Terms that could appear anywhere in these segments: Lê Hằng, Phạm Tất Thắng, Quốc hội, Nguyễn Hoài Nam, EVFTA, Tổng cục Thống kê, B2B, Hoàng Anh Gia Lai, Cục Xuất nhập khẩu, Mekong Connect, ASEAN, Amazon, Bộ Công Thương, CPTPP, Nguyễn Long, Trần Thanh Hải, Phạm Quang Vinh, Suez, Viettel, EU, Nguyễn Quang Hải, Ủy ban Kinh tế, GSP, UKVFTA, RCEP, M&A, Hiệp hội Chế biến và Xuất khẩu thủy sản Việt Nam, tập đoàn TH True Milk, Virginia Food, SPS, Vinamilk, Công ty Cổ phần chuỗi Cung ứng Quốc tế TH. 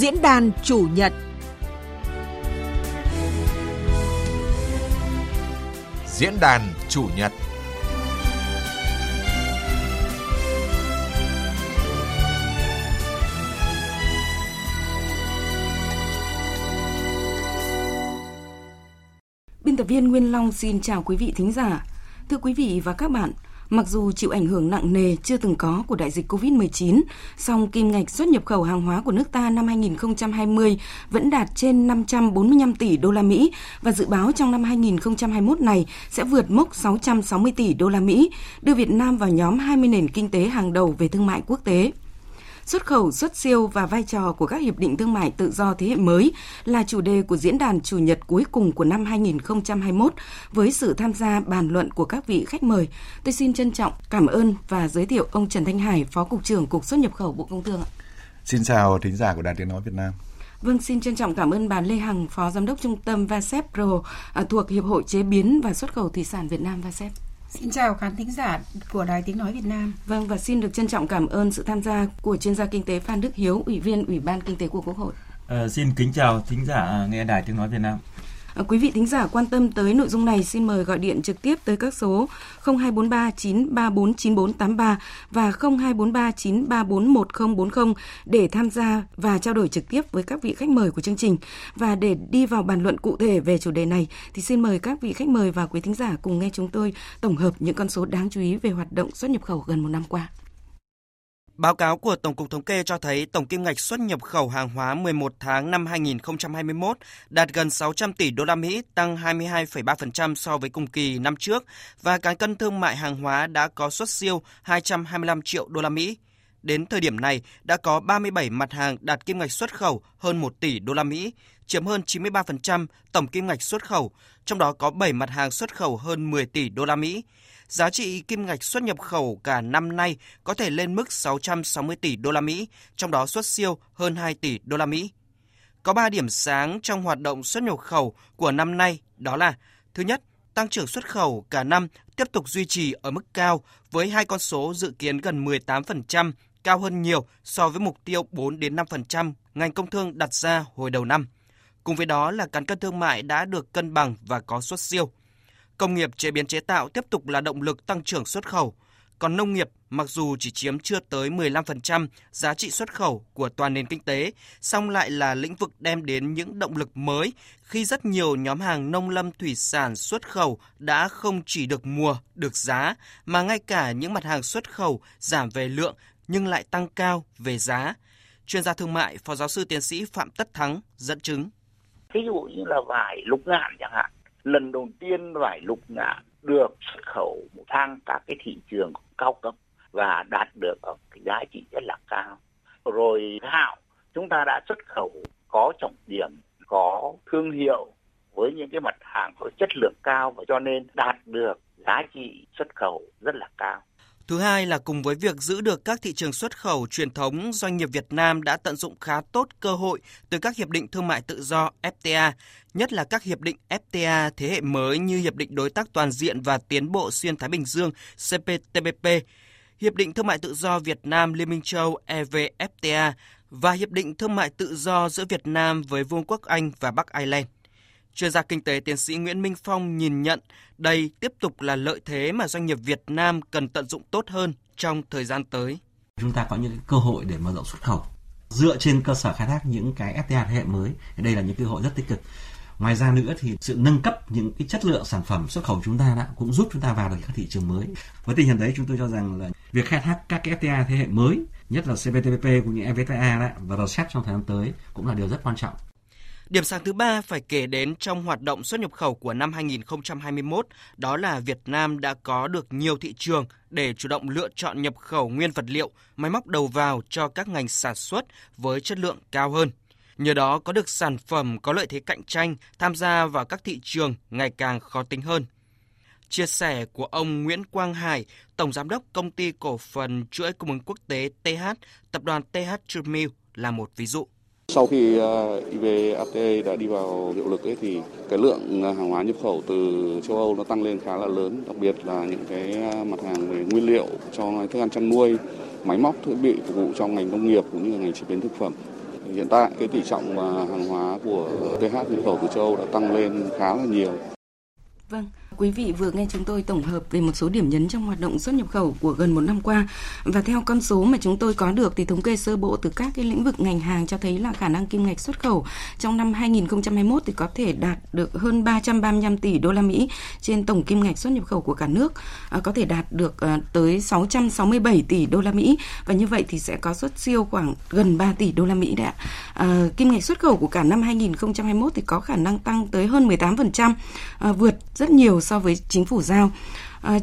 Diễn đàn Chủ nhật. Biên tập viên Nguyễn Long xin chào quý vị thính giả. Thưa quý vị và các bạn, mặc dù chịu ảnh hưởng nặng nề chưa từng có của đại dịch COVID-19, song kim ngạch xuất nhập khẩu hàng hóa của nước ta năm 2020 vẫn đạt trên 545 tỷ đô la Mỹ và dự báo trong năm 2021 này sẽ vượt mốc 660 tỷ đô la Mỹ, đưa Việt Nam vào nhóm 20 nền kinh tế hàng đầu về thương mại quốc tế. Xuất khẩu, xuất siêu và vai trò của các hiệp định thương mại tự do thế hệ mới là chủ đề của diễn đàn Chủ nhật cuối cùng của năm 2021 với sự tham gia bàn luận của các vị khách mời. Tôi xin trân trọng cảm ơn và giới thiệu ông Trần Thanh Hải, Phó Cục trưởng Cục Xuất nhập khẩu Bộ Công Thương. Xin chào thính giả của Đài Tiếng nói Việt Nam. Vâng, xin trân trọng cảm ơn bà Lê Hằng, Phó Giám đốc Trung tâm VASEP Pro thuộc Hiệp hội Chế biến và Xuất khẩu thủy sản Việt Nam VASEP. Xin chào khán thính giả của Đài Tiếng nói Việt Nam. Vâng, và xin được trân trọng cảm ơn sự tham gia của chuyên gia kinh tế Phan Đức Hiếu, Ủy viên Ủy ban Kinh tế của Quốc hội. Xin kính chào thính giả nghe Đài Tiếng nói Việt Nam. Quý vị thính giả quan tâm tới nội dung này xin mời gọi điện trực tiếp tới các số 0243 934 9483 và 0243 934 1040 để tham gia và trao đổi trực tiếp với các vị khách mời của chương trình. Và để đi vào bàn luận cụ thể về chủ đề này thì xin mời các vị khách mời và quý thính giả cùng nghe chúng tôi tổng hợp những con số đáng chú ý về hoạt động xuất nhập khẩu gần một năm qua. Báo cáo của Tổng cục Thống kê cho thấy tổng kim ngạch xuất nhập khẩu hàng hóa 11 tháng năm 2021 đạt gần 600 tỷ đô la Mỹ, tăng 22,3% so với cùng kỳ năm trước và cán cân thương mại hàng hóa đã có xuất siêu 225 triệu đô la Mỹ. Đến thời điểm này đã có 37 mặt hàng đạt kim ngạch xuất khẩu hơn 1 tỷ đô la Mỹ, chiếm hơn 93% tổng kim ngạch xuất khẩu, trong đó có 7 mặt hàng xuất khẩu hơn 10 tỷ đô la Mỹ. Giá trị kim ngạch xuất nhập khẩu cả năm nay có thể lên mức 660 tỷ đô la Mỹ, trong đó xuất siêu hơn 2 tỷ đô la Mỹ. Có 3 điểm sáng trong hoạt động xuất nhập khẩu của năm nay, đó là: thứ nhất, tăng trưởng xuất khẩu cả năm tiếp tục duy trì ở mức cao với hai con số dự kiến gần 18%, cao hơn nhiều so với mục tiêu 4 đến 5% ngành công thương đặt ra hồi đầu năm. Cùng với đó là cán cân thương mại đã được cân bằng và có xuất siêu. Công nghiệp chế biến chế tạo tiếp tục là động lực tăng trưởng xuất khẩu, còn nông nghiệp mặc dù chỉ chiếm chưa tới 15% giá trị xuất khẩu của toàn nền kinh tế, song lại là lĩnh vực đem đến những động lực mới khi rất nhiều nhóm hàng nông lâm thủy sản xuất khẩu đã không chỉ được mùa, được giá, mà ngay cả những mặt hàng xuất khẩu giảm về lượng nhưng lại tăng cao về giá. Chuyên gia thương mại, Phó Giáo sư Tiến sĩ Phạm Tất Thắng dẫn chứng. Ví dụ như là vải lục ngạn chẳng hạn. Lần đầu tiên vải lục ngạn được xuất khẩu sang các cái thị trường cao cấp và đạt được ở cái giá trị rất là cao. Rồi gạo, chúng ta đã xuất khẩu có trọng điểm, có thương hiệu với những cái mặt hàng có chất lượng cao và cho nên đạt được giá trị xuất khẩu rất là cao. Thứ hai là cùng với việc giữ được các thị trường xuất khẩu truyền thống, doanh nghiệp Việt Nam đã tận dụng khá tốt cơ hội từ các hiệp định thương mại tự do FTA, nhất là các hiệp định FTA thế hệ mới như Hiệp định Đối tác Toàn diện và Tiến bộ Xuyên Thái Bình Dương CPTPP, Hiệp định Thương mại tự do Việt Nam Liên minh châu EVFTA và Hiệp định Thương mại tự do giữa Việt Nam với Vương quốc Anh và Bắc Ireland. Chuyên gia kinh tế tiến sĩ Nguyễn Minh Phong nhìn nhận đây tiếp tục là lợi thế mà doanh nghiệp Việt Nam cần tận dụng tốt hơn trong thời gian tới. Chúng ta có những cơ hội để mở rộng xuất khẩu dựa trên cơ sở khai thác những cái FTA thế hệ mới. Đây là những cơ hội rất tích cực. Ngoài ra nữa thì sự nâng cấp những cái chất lượng sản phẩm xuất khẩu chúng ta đã cũng giúp chúng ta vào được các thị trường mới. Với tình hình đấy, chúng tôi cho rằng là việc khai thác các cái FTA thế hệ mới, nhất là CPTPP cũng như EVFTA và RCEP trong thời gian tới cũng là điều rất quan trọng. Điểm sáng thứ ba phải kể đến trong hoạt động xuất nhập khẩu của năm 2021, đó là Việt Nam đã có được nhiều thị trường để chủ động lựa chọn nhập khẩu nguyên vật liệu, máy móc đầu vào cho các ngành sản xuất với chất lượng cao hơn. Nhờ đó có được sản phẩm có lợi thế cạnh tranh tham gia vào các thị trường ngày càng khó tính hơn. Chia sẻ của ông Nguyễn Quang Hải, Tổng Giám đốc Công ty Cổ phần chuỗi Cung ứng Quốc tế TH, tập đoàn TH True Milk là một ví dụ. Sau khi EVFTA đã đi vào hiệu lực ấy, thì cái lượng hàng hóa nhập khẩu từ châu Âu nó tăng lên khá là lớn, đặc biệt là những cái mặt hàng về nguyên liệu cho thức ăn chăn nuôi, máy móc, thiết bị phục vụ trong ngành nông nghiệp cũng như ngành chế biến thực phẩm. Hiện tại cái tỷ trọng và hàng hóa của TH nhập khẩu từ châu Âu đã tăng lên khá là nhiều. Vâng, quý vị vừa nghe chúng tôi tổng hợp về một số điểm nhấn trong hoạt động xuất nhập khẩu của gần một năm qua. Và theo con số mà chúng tôi có được thì thống kê sơ bộ từ các cái lĩnh vực ngành hàng cho thấy là khả năng kim ngạch xuất khẩu trong năm 2021 thì có thể đạt được hơn 335 tỷ đô la Mỹ trên tổng kim ngạch xuất nhập khẩu của cả nước, có thể đạt được tới 667 tỷ đô la Mỹ và như vậy thì sẽ có xuất siêu khoảng gần 3 tỷ đô la Mỹ đấy ạ. Kim ngạch xuất khẩu của cả năm 2021 thì có khả năng tăng tới hơn 18%, vượt rất nhiều so với chính phủ giao.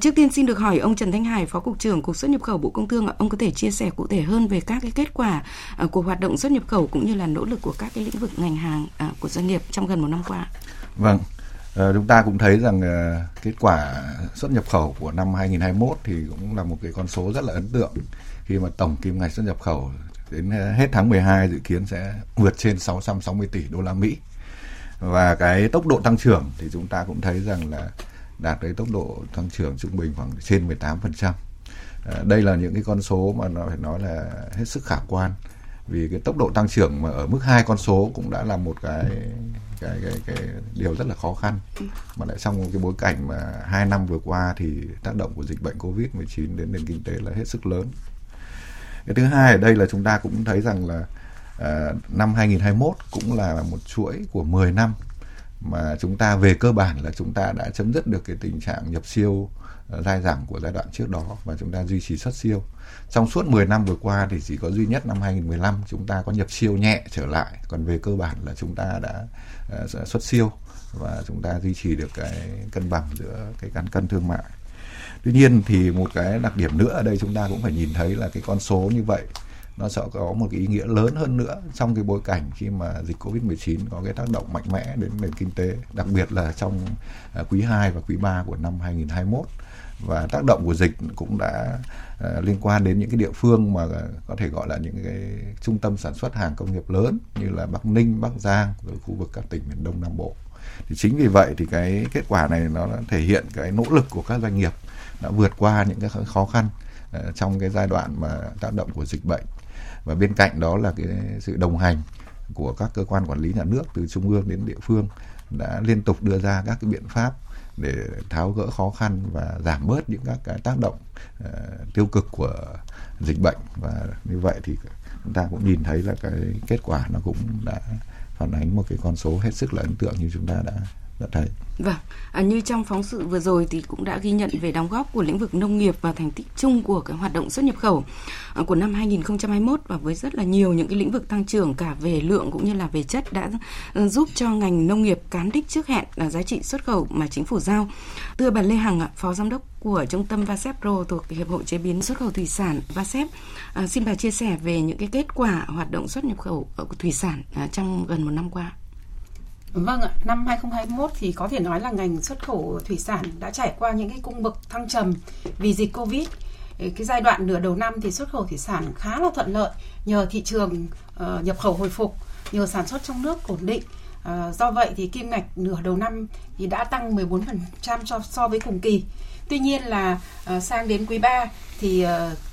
Trước tiên xin được hỏi ông Trần Thanh Hải, Phó Cục trưởng Cục Xuất nhập khẩu Bộ Công Thương, ông có thể chia sẻ cụ thể hơn về các cái kết quả của hoạt động xuất nhập khẩu cũng như là nỗ lực của các cái lĩnh vực ngành hàng của doanh nghiệp trong gần một năm qua. Vâng, chúng ta cũng thấy rằng kết quả xuất nhập khẩu của năm 2021 thì cũng là một cái con số rất là ấn tượng khi mà tổng kim ngạch xuất nhập khẩu đến hết tháng 12 dự kiến sẽ vượt trên 660 tỷ đô la Mỹ. Và cái tốc độ tăng trưởng thì chúng ta cũng thấy rằng là đạt tới tốc độ tăng trưởng trung bình khoảng trên 18%. Đây là những cái con số mà nó phải nói là hết sức khả quan, vì cái tốc độ tăng trưởng mà ở mức 2 con số cũng đã là một cái điều rất là khó khăn, mà lại trong cái bối cảnh mà 2 năm vừa qua thì tác động của dịch bệnh Covid-19 đến nền kinh tế là hết sức lớn. Cái thứ hai ở đây là chúng ta cũng thấy rằng là năm 2021 cũng là một chuỗi của 10 năm mà chúng ta về cơ bản là chúng ta đã chấm dứt được cái tình trạng nhập siêu dai dẳng của giai đoạn trước đó và chúng ta duy trì xuất siêu. Trong suốt 10 năm vừa qua thì chỉ có duy nhất năm 2015 chúng ta có nhập siêu nhẹ trở lại, còn về cơ bản là chúng ta đã xuất siêu và chúng ta duy trì được cái cân bằng giữa cái cán cân thương mại. Tuy nhiên thì một cái đặc điểm nữa ở đây chúng ta cũng phải nhìn thấy là cái con số như vậy nó sẽ có một cái ý nghĩa lớn hơn nữa trong cái bối cảnh khi mà dịch Covid-19 có cái tác động mạnh mẽ đến nền kinh tế, đặc biệt là trong quý 2 và quý 3 của năm 2021. Và tác động của dịch cũng đã liên quan đến những cái địa phương mà có thể gọi là những cái trung tâm sản xuất hàng công nghiệp lớn như là Bắc Ninh, Bắc Giang, rồi khu vực các tỉnh miền Đông Nam Bộ. Thì chính vì vậy thì cái kết quả này nó thể hiện cái nỗ lực của các doanh nghiệp đã vượt qua những cái khó khăn trong cái giai đoạn mà tác động của dịch bệnh. Và bên cạnh đó là cái sự đồng hành của các cơ quan quản lý nhà nước từ trung ương đến địa phương đã liên tục đưa ra các cái biện pháp để tháo gỡ khó khăn và giảm bớt những các cái tác động tiêu cực của dịch bệnh. Và như vậy thì chúng ta cũng nhìn thấy là cái kết quả nó cũng đã phản ánh một cái con số hết sức là ấn tượng như chúng ta đã thấy. Vâng, như trong phóng sự vừa rồi thì cũng đã ghi nhận về đóng góp của lĩnh vực nông nghiệp và thành tích chung của cái hoạt động xuất nhập khẩu của năm 2021, và với rất là nhiều những cái lĩnh vực tăng trưởng cả về lượng cũng như là về chất đã giúp cho ngành nông nghiệp cán đích trước hẹn là giá trị xuất khẩu mà chính phủ giao. Thưa bà Lê Hằng, Phó Giám đốc của Trung tâm VASEP Pro thuộc Hiệp hội Chế biến Xuất khẩu thủy sản VASEP, xin bà chia sẻ về những cái kết quả hoạt động xuất nhập khẩu của thủy sản trong gần một năm qua. Vâng ạ, năm 2021 thì có thể nói là ngành xuất khẩu thủy sản đã trải qua những cái cung bậc thăng trầm vì dịch Covid. Cái giai đoạn nửa đầu năm thì xuất khẩu thủy sản khá là thuận lợi nhờ thị trường nhập khẩu hồi phục, nhờ sản xuất trong nước ổn định. Do vậy thì kim ngạch nửa đầu năm thì đã tăng 14% so với cùng kỳ. Tuy nhiên là sang đến quý 3 thì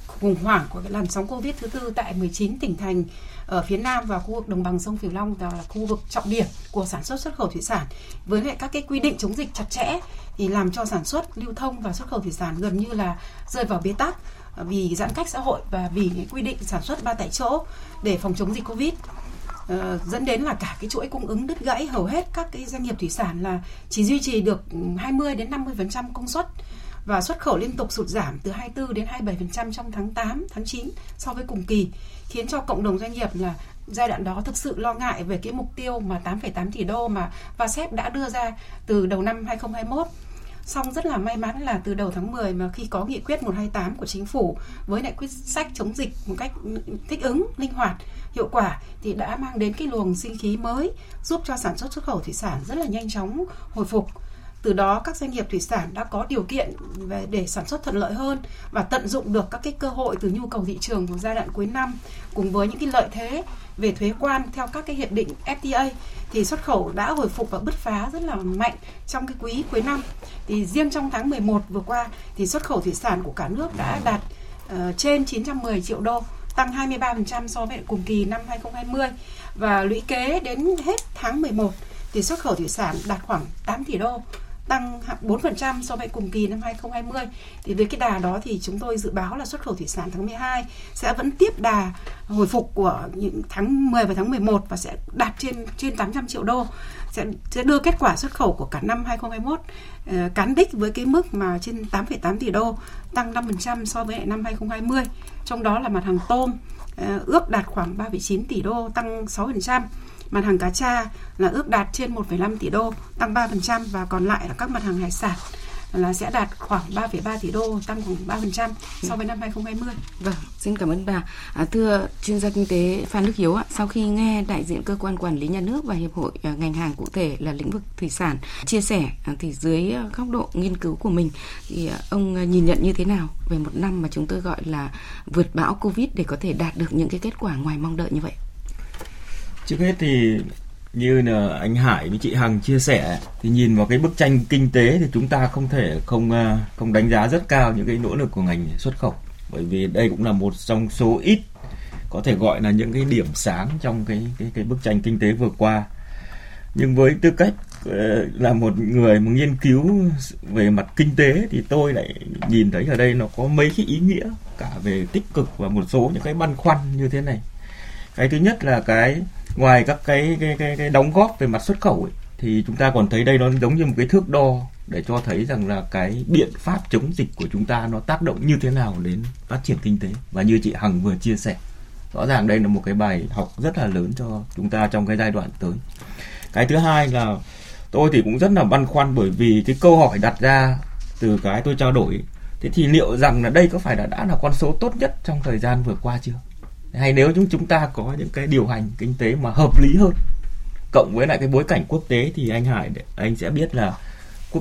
khủng hoảng của cái làn sóng Covid thứ tư tại 19 tỉnh thành ở phía Nam và khu vực đồng bằng sông Cửu Long là khu vực trọng điểm của sản xuất xuất khẩu thủy sản, với lại các cái quy định chống dịch chặt chẽ thì làm cho sản xuất, lưu thông và xuất khẩu thủy sản gần như là rơi vào bế tắc vì giãn cách xã hội và vì cái quy định sản xuất 3 tại chỗ để phòng chống dịch Covid, dẫn đến là cả cái chuỗi cung ứng đứt gãy. Hầu hết các cái doanh nghiệp thủy sản là chỉ duy trì được 20-50% công suất và xuất khkhẩu liên tục sụt giảm từ 24-27% trong tháng 8, tháng 9 so với cùng kỳ, khiến cho cộng đồng doanh nghiệp là giai đoạn đó thực sự lo ngại về cái mục tiêu mà 8,8 tỷ đô mà VASEP đã đưa ra từ đầu năm 2021. Song rất là may mắn là từ đầu tháng 10 mà khi có nghị quyết 128 của chính phủ với lại quyết sách chống dịch một cách thích ứng, linh hoạt, hiệu quả thì đã mang đến cái luồng sinh khí mới giúp cho sản xuất xuất khẩu thủy sản rất là nhanh chóng hồi phục. Từ đó các doanh nghiệp thủy sản đã có điều kiện để sản xuất thuận lợi hơn và tận dụng được các cái cơ hội từ nhu cầu thị trường của giai đoạn cuối năm, cùng với những cái lợi thế về thuế quan theo các cái hiệp định FTA thì xuất khẩu đã hồi phục và bứt phá rất là mạnh trong cái quý cuối năm. Thì riêng trong tháng 11 vừa qua thì xuất khẩu thủy sản của cả nước đã đạt trên 910 triệu đô, tăng 23% so với cùng kỳ năm 2020 và lũy kế đến hết tháng 11 thì xuất khẩu thủy sản đạt khoảng 8 tỷ đô, tăng 4% so với cùng kỳ năm 2020. Thì với cái đà đó thì chúng tôi dự báo là xuất khẩu thủy sản tháng 12 sẽ vẫn tiếp đà hồi phục của những tháng 10 và tháng 11 và sẽ đạt trên 800 triệu đô. Sẽ đưa kết quả xuất khẩu của cả năm 2021 cán đích với cái mức mà trên 8,8 tỷ đô, tăng 5% so với năm 2020. Trong đó là mặt hàng tôm ước đạt khoảng 3,9 tỷ đô, tăng 6%. Mặt hàng cá tra là ước đạt trên 1,5 tỷ đô, tăng 3% và còn lại là các mặt hàng hải sản là sẽ đạt khoảng 3,3 tỷ đô, tăng khoảng 3% so với năm 2020. Vâng, xin cảm ơn bà. Thưa chuyên gia kinh tế Phan Đức Hiếu ạ, sau khi nghe đại diện cơ quan quản lý nhà nước và hiệp hội ngành hàng cụ thể là lĩnh vực thủy sản chia sẻ thì dưới góc độ nghiên cứu của mình thì ông nhìn nhận như thế nào về một năm mà chúng tôi gọi là vượt bão Covid để có thể đạt được những cái kết quả ngoài mong đợi như vậy? Trước hết thì như là anh Hải với chị Hằng chia sẻ thì nhìn vào cái bức tranh kinh tế thì chúng ta không thể không đánh giá rất cao những cái nỗ lực của ngành xuất khẩu, bởi vì đây cũng là một trong số ít có thể gọi là những cái điểm sáng trong cái bức tranh kinh tế vừa qua. Nhưng với tư cách là một người mà nghiên cứu về mặt kinh tế thì tôi lại nhìn thấy ở đây nó có mấy cái ý nghĩa cả về tích cực và một số những cái băn khoăn như thế này. Cái thứ nhất là ngoài các cái đóng góp về mặt xuất khẩu ấy, thì chúng ta còn thấy đây nó giống như một cái thước đo để cho thấy rằng là cái biện pháp chống dịch của chúng ta nó tác động như thế nào đến phát triển kinh tế. Và như chị Hằng vừa chia sẻ, rõ ràng đây là một cái bài học rất là lớn cho chúng ta trong cái giai đoạn tới. Cái thứ hai là tôi thì cũng rất là băn khoăn, bởi vì cái câu hỏi đặt ra từ cái tôi trao đổi ấy, thế thì liệu rằng là đây có phải là đã là con số tốt nhất trong thời gian vừa qua chưa? Hay nếu chúng ta có những cái điều hành kinh tế mà hợp lý hơn, cộng với lại cái bối cảnh quốc tế thì anh sẽ biết là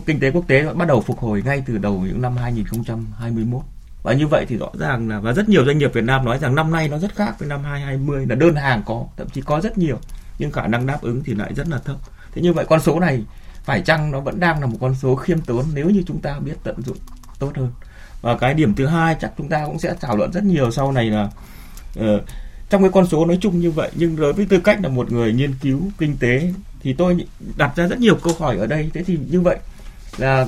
kinh tế quốc tế bắt đầu phục hồi ngay từ đầu những năm 2021. Và như vậy thì rõ ràng là và rất nhiều doanh nghiệp Việt Nam nói rằng năm nay nó rất khác với năm 2020, là đơn hàng có, thậm chí có rất nhiều, nhưng khả năng đáp ứng thì lại rất là thấp. Thế như vậy con số này phải chăng nó vẫn đang là một con số khiêm tốn nếu như chúng ta biết tận dụng tốt hơn. Và cái điểm thứ hai chắc chúng ta cũng sẽ thảo luận rất nhiều sau này là trong cái con số nói chung như vậy, nhưng đối với tư cách là một người nghiên cứu kinh tế thì tôi đặt ra rất nhiều câu hỏi ở đây. Thế thì như vậy là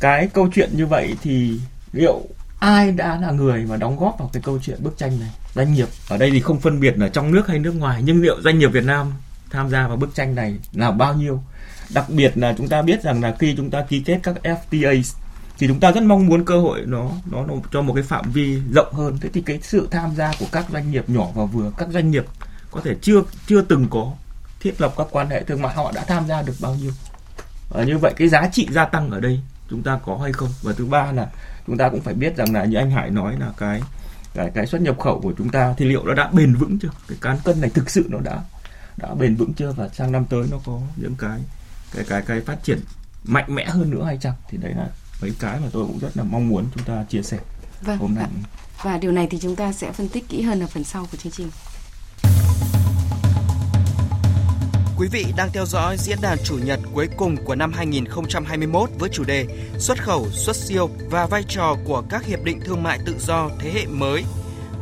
cái câu chuyện như vậy thì liệu ai đã là người mà đóng góp vào cái câu chuyện bức tranh này? Doanh nghiệp ở đây thì không phân biệt là trong nước hay nước ngoài, nhưng liệu doanh nghiệp Việt Nam tham gia vào bức tranh này là bao nhiêu? Đặc biệt là chúng ta biết rằng là khi chúng ta ký kết các FTA thì chúng ta rất mong muốn cơ hội nó cho một cái phạm vi rộng hơn. Thế thì cái sự tham gia của các doanh nghiệp nhỏ và vừa, các doanh nghiệp có thể chưa từng có thiết lập các quan hệ thương mại, họ đã tham gia được bao nhiêu? Và như vậy cái giá trị gia tăng ở đây chúng ta có hay không? Và thứ ba là chúng ta cũng phải biết rằng là như anh Hải nói là cái xuất nhập khẩu của chúng ta thì liệu nó đã bền vững chưa? Cái cán cân này thực sự nó đã bền vững chưa, và sang năm tới nó có những cái phát triển mạnh mẽ hơn nữa hay chăng? Thì đấy là với cái mà tôi cũng rất là mong muốn chúng ta chia sẻ hôm nay. Và điều này thì chúng ta sẽ phân tích kỹ hơn ở phần sau của chương trình. Quý vị đang theo dõi diễn đàn chủ nhật cuối cùng của năm 2021 với chủ đề Xuất khẩu, xuất siêu và vai trò của các hiệp định thương mại tự do thế hệ mới.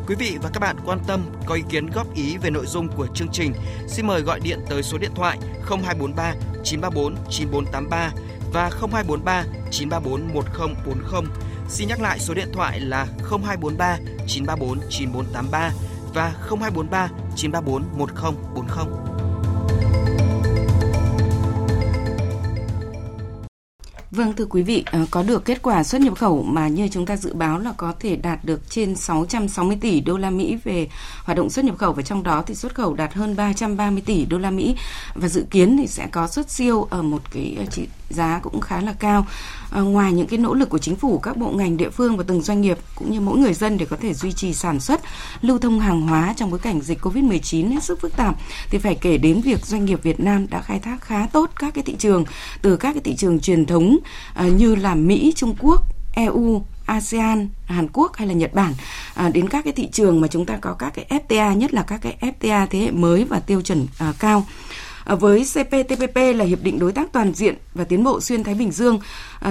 Quý vị và các bạn quan tâm, có ý kiến góp ý về nội dung của chương trình, xin mời gọi điện tới số điện thoại 0243 934 9483 và 0243 934 1040. Xin nhắc lại số điện thoại là 0243 934 9483 và 0243 934 1040. Vâng, thưa quý vị, có được kết quả xuất nhập khẩu mà như chúng ta dự báo là có thể đạt được trên 660 tỷ đô la Mỹ về hoạt động xuất nhập khẩu, và trong đó thì xuất khẩu đạt hơn 330 tỷ đô la Mỹ và dự kiến thì sẽ có xuất siêu ở một cái trị giá cũng khá là cao. Ngoài những cái nỗ lực của chính phủ, các bộ ngành địa phương và từng doanh nghiệp cũng như mỗi người dân để có thể duy trì sản xuất, lưu thông hàng hóa trong bối cảnh dịch Covid-19 hết sức phức tạp, thì phải kể đến việc doanh nghiệp Việt Nam đã khai thác khá tốt các cái thị trường, từ các cái thị trường truyền thống như là Mỹ, Trung Quốc, EU, ASEAN, Hàn Quốc hay là Nhật Bản, đến các cái thị trường mà chúng ta có các cái FTA, nhất là các cái FTA thế hệ mới và tiêu chuẩn cao. Với CPTPP là Hiệp định Đối tác Toàn diện và Tiến bộ Xuyên Thái Bình Dương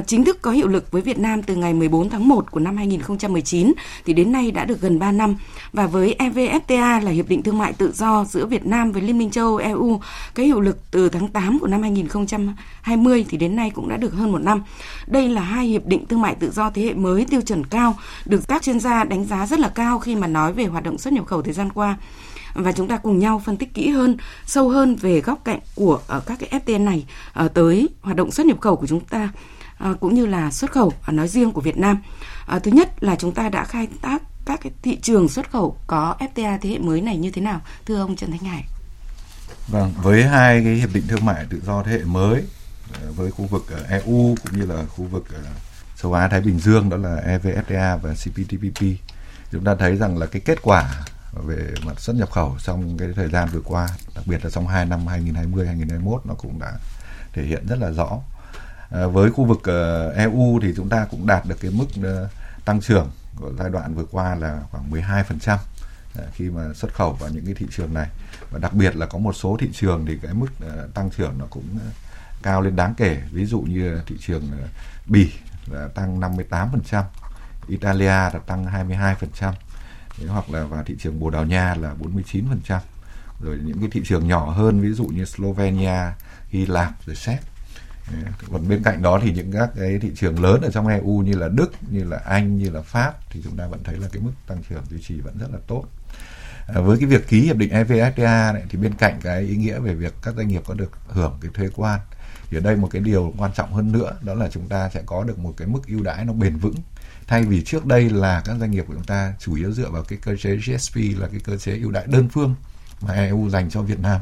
chính thức có hiệu lực với Việt Nam từ ngày 14 tháng 1 của năm 2019 thì đến nay đã được gần 3 năm. Và với EVFTA là Hiệp định Thương mại Tự do giữa Việt Nam với Liên minh châu Âu EU có hiệu lực từ tháng 8 của năm 2020 thì đến nay cũng đã được hơn 1 năm. Đây là hai hiệp định thương mại tự do thế hệ mới tiêu chuẩn cao được các chuyên gia đánh giá rất là cao khi mà nói về hoạt động xuất nhập khẩu thời gian qua. Và chúng ta cùng nhau phân tích kỹ hơn, sâu hơn về góc cạnh của các cái FTA này tới hoạt động xuất nhập khẩu của chúng ta cũng như là xuất khẩu nói riêng của Việt Nam. Thứ nhất là chúng ta đã khai thác các cái thị trường xuất khẩu có FTA thế hệ mới này như thế nào, thưa ông Trần Thanh Hải? Vâng, với hai cái hiệp định thương mại tự do thế hệ mới với khu vực EU cũng như là khu vực châu Á Thái Bình Dương, đó là EVFTA và CPTPP, chúng ta thấy rằng là cái kết quả về mặt xuất nhập khẩu trong cái thời gian vừa qua, đặc biệt là trong 2 năm 2020-2021 nó cũng đã thể hiện rất là rõ. Với khu vực EU thì chúng ta cũng đạt được cái mức tăng trưởng của giai đoạn vừa qua là khoảng 12% khi mà xuất khẩu vào những cái thị trường này. Và đặc biệt là có một số thị trường thì cái mức tăng trưởng nó cũng cao lên đáng kể. Ví dụ như thị trường Bỉ là tăng 58%, Italia là tăng 22%. Hoặc là vào thị trường Bồ Đào Nha là 49%. Rồi những cái thị trường nhỏ hơn, ví dụ như Slovenia, Hy Lạp, rồi Séc. Còn bên cạnh đó thì những các cái thị trường lớn ở trong EU như là Đức, như là Anh, như là Pháp thì chúng ta vẫn thấy là cái mức tăng trưởng duy trì vẫn rất là tốt. Với cái việc ký hiệp định EVFTA này thì bên cạnh cái ý nghĩa về việc các doanh nghiệp có được hưởng cái thuế quan thì ở đây một cái điều quan trọng hơn nữa đó là chúng ta sẽ có được một cái mức ưu đãi nó bền vững. Thay vì trước đây là các doanh nghiệp của chúng ta chủ yếu dựa vào cái cơ chế GSP là cái cơ chế ưu đãi đơn phương mà EU dành cho Việt Nam.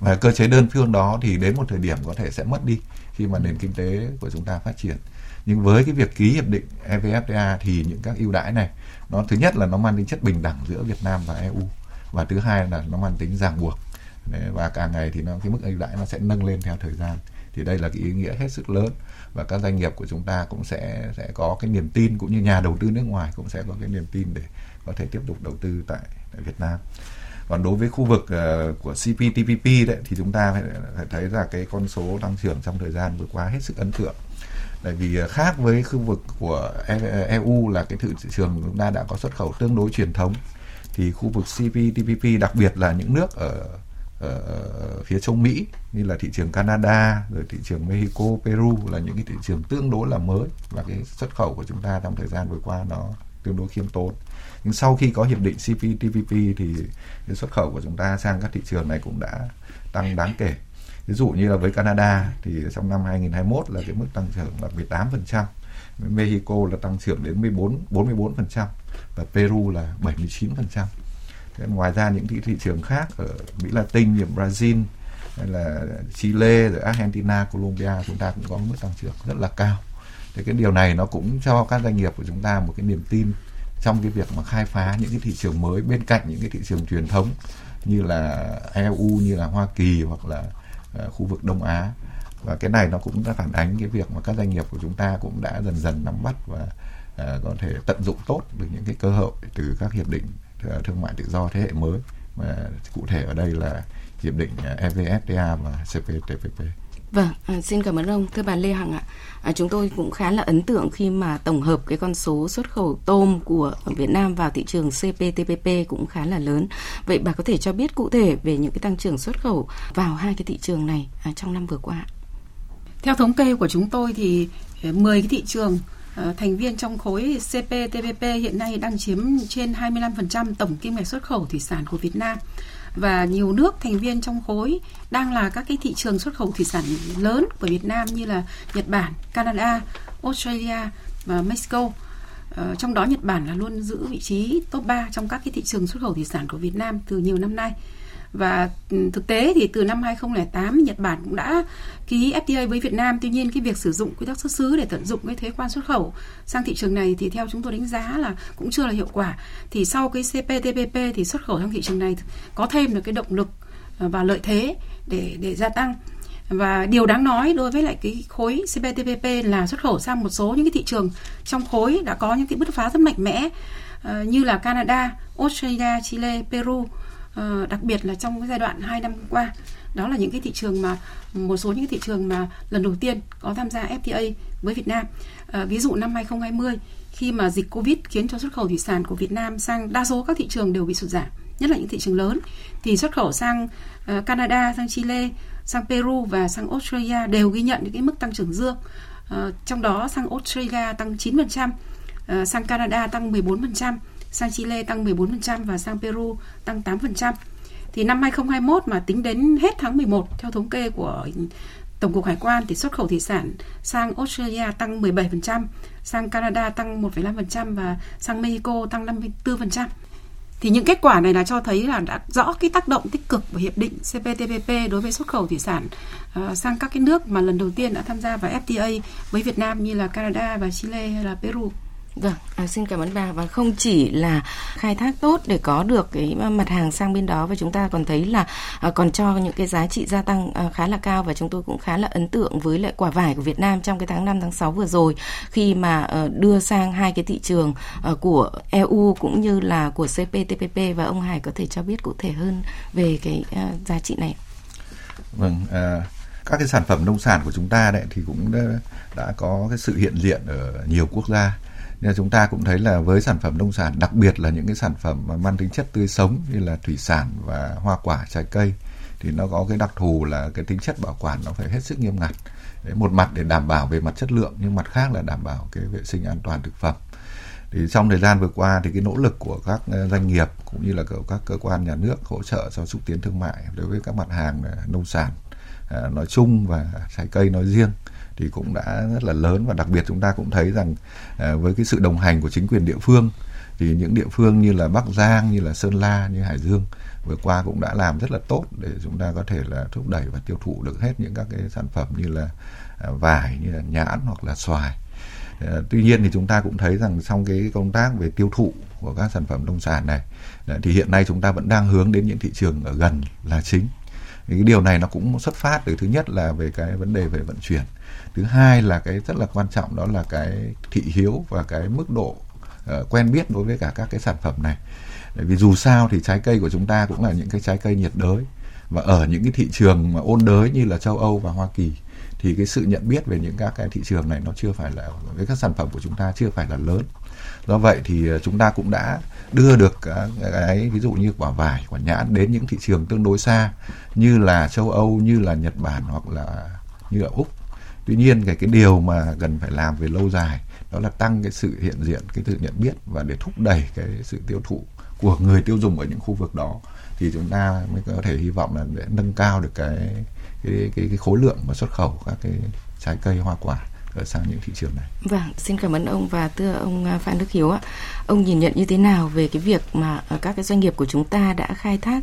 Và cơ chế đơn phương đó thì đến một thời điểm có thể sẽ mất đi khi mà nền kinh tế của chúng ta phát triển. Nhưng với cái việc ký hiệp định EVFTA thì những các ưu đãi này, nó thứ nhất là nó mang tính chất bình đẳng giữa Việt Nam và EU, và thứ hai là nó mang tính ràng buộc. Và càng ngày thì cái mức ưu đãi nó sẽ nâng lên theo thời gian. Thì đây là cái ý nghĩa hết sức lớn, và các doanh nghiệp của chúng ta cũng sẽ có cái niềm tin, cũng như nhà đầu tư nước ngoài cũng sẽ có cái niềm tin để có thể tiếp tục đầu tư tại Việt Nam. Còn đối với khu vực của CPTPP đấy, thì chúng ta phải thấy là cái con số tăng trưởng trong thời gian vừa qua hết sức ấn tượng. Tại vì khác với khu vực của EU là cái thị trường chúng ta đã có xuất khẩu tương đối truyền thống, thì khu vực CPTPP, đặc biệt là những nước ở phía châu Mỹ như là thị trường Canada, rồi thị trường Mexico, Peru là những cái thị trường tương đối là mới, và cái xuất khẩu của chúng ta trong thời gian vừa qua nó tương đối khiêm tốn. Nhưng sau khi có hiệp định CPTPP thì cái xuất khẩu của chúng ta sang các thị trường này cũng đã tăng đáng kể. Ví dụ như là với Canada thì trong năm 2021 là cái mức tăng trưởng là 18%, Mexico là tăng trưởng đến 44% và Peru là 79%. Ngoài ra những thị trường khác ở Mỹ Latin như Brazil hay là Chile, rồi Argentina, Colombia chúng ta cũng có mức tăng trưởng rất là cao. Thế cái điều này nó cũng cho các doanh nghiệp của chúng ta một cái niềm tin trong cái việc mà khai phá những cái thị trường mới bên cạnh những cái thị trường truyền thống như là EU, như là Hoa Kỳ hoặc là khu vực Đông Á. Và cái này nó cũng đã phản ánh cái việc mà các doanh nghiệp của chúng ta cũng đã dần dần nắm bắt và có thể tận dụng tốt được những cái cơ hội từ các hiệp định thương mại tự do thế hệ mới, mà cụ thể ở đây là hiệp định EVFTA và CPTPP. Vâng, xin cảm ơn ông. Thưa bà Lê Hằng ạ, chúng tôi cũng khá là ấn tượng khi mà tổng hợp cái con số xuất khẩu tôm của Việt Nam vào thị trường CPTPP cũng khá là lớn. Vậy bà có thể cho biết cụ thể về những cái tăng trưởng xuất khẩu vào hai cái thị trường này trong năm vừa qua? Theo thống kê của chúng tôi thì 10 cái thị trường thành viên trong khối CPTPP hiện nay đang chiếm trên 25% tổng kim ngạch xuất khẩu thủy sản của Việt Nam, và nhiều nước thành viên trong khối đang là các cái thị trường xuất khẩu thủy sản lớn của Việt Nam như là Nhật Bản, Canada, Australia và Mexico. Trong đó Nhật Bản là luôn giữ vị trí top 3 trong các cái thị trường xuất khẩu thủy sản của Việt Nam từ nhiều năm nay. Và thực tế thì từ năm 2008 Nhật Bản cũng đã ký FTA với Việt Nam. Tuy nhiên cái việc sử dụng quy tắc xuất xứ để tận dụng cái thuế quan xuất khẩu sang thị trường này thì theo chúng tôi đánh giá là cũng chưa là hiệu quả. Thì sau cái CPTPP thì xuất khẩu sang thị trường này có thêm được cái động lực và lợi thế để gia tăng. Và điều đáng nói đối với lại cái khối CPTPP là xuất khẩu sang một số những cái thị trường trong khối đã có những cái bứt phá rất mạnh mẽ như là Canada, Australia, Chile, Peru đặc biệt là trong cái giai đoạn 2 năm qua. Đó là những cái thị trường mà một số những cái thị trường mà lần đầu tiên có tham gia FTA với Việt Nam. Ví dụ năm 2020 khi mà dịch Covid khiến cho xuất khẩu thủy sản của Việt Nam sang đa số các thị trường đều bị sụt giảm, nhất là những thị trường lớn, thì xuất khẩu sang Canada, sang Chile, sang Peru và sang Australia đều ghi nhận những cái mức tăng trưởng dương. Trong đó sang Australia tăng 9%, sang Canada tăng 14%, sang Chile tăng 14% và sang Peru tăng 8%. Thì năm 2021 mà tính đến hết tháng 11 theo thống kê của Tổng cục Hải quan thì xuất khẩu thủy sản sang Australia tăng 17%, sang Canada tăng 1,5% và sang Mexico tăng 54%. Thì những kết quả này là cho thấy là đã rõ cái tác động tích cực của hiệp định CPTPP đối với xuất khẩu thủy sản sang các cái nước mà lần đầu tiên đã tham gia vào FTA với Việt Nam như là Canada và Chile hay là Peru. Vâng, xin cảm ơn bà. Và không chỉ là khai thác tốt để có được cái mặt hàng sang bên đó, và chúng ta còn thấy là còn cho những cái giá trị gia tăng khá là cao, và chúng tôi cũng khá là ấn tượng với lại quả vải của Việt Nam trong cái tháng 5, tháng 6 vừa rồi khi mà đưa sang hai cái thị trường của EU cũng như là của CPTPP, và ông Hải có thể cho biết cụ thể hơn về cái giá trị này. Vâng, các cái sản phẩm nông sản của chúng ta đấy thì cũng đã có cái sự hiện diện ở nhiều quốc gia. Nên chúng ta cũng thấy là với sản phẩm nông sản, đặc biệt là những cái sản phẩm mà mang tính chất tươi sống như là thủy sản và hoa quả, trái cây, thì nó có cái đặc thù là cái tính chất bảo quản nó phải hết sức nghiêm ngặt. Đấy, một mặt để đảm bảo về mặt chất lượng, nhưng mặt khác là đảm bảo cái vệ sinh an toàn thực phẩm. Thì trong thời gian vừa qua thì cái nỗ lực của các doanh nghiệp cũng như là các cơ quan nhà nước hỗ trợ cho xúc tiến thương mại đối với các mặt hàng nông sản nói chung và trái cây nói riêng thì cũng đã rất là lớn, và đặc biệt chúng ta cũng thấy rằng với cái sự đồng hành của chính quyền địa phương thì những địa phương như là Bắc Giang, như là Sơn La, như Hải Dương vừa qua cũng đã làm rất là tốt để chúng ta có thể là thúc đẩy và tiêu thụ được hết những các cái sản phẩm như là vải, như là nhãn hoặc là xoài. Tuy nhiên thì chúng ta cũng thấy rằng trong cái công tác về tiêu thụ của các sản phẩm nông sản này thì hiện nay chúng ta vẫn đang hướng đến những thị trường ở gần là chính. Cái điều này nó cũng xuất phát từ thứ nhất là về cái vấn đề về vận chuyển, thứ hai là cái rất là quan trọng đó là cái thị hiếu và cái mức độ quen biết đối với cả các cái sản phẩm này. Bởi vì dù sao thì trái cây của chúng ta cũng là những cái trái cây nhiệt đới, và ở những cái thị trường mà ôn đới như là châu Âu và Hoa Kỳ thì cái sự nhận biết về những các cái thị trường này nó chưa phải là, với các sản phẩm của chúng ta chưa phải là lớn. Do vậy thì chúng ta cũng đã đưa được cái ví dụ như quả vải, quả nhãn đến những thị trường tương đối xa như là châu Âu, như là Nhật Bản hoặc là như ở Úc. Tuy nhiên cái điều mà cần phải làm về lâu dài đó là tăng cái sự hiện diện, cái sự nhận biết, và để thúc đẩy cái sự tiêu thụ của người tiêu dùng ở những khu vực đó thì chúng ta mới có thể hy vọng là để nâng cao được cái khối lượng mà xuất khẩu các cái trái cây, hoa quả ở sang những thị trường này. Vâng, xin cảm ơn ông. Và thưa ông Phan Đức Hiếu ạ, ông nhìn nhận như thế nào về cái việc mà các cái doanh nghiệp của chúng ta đã khai thác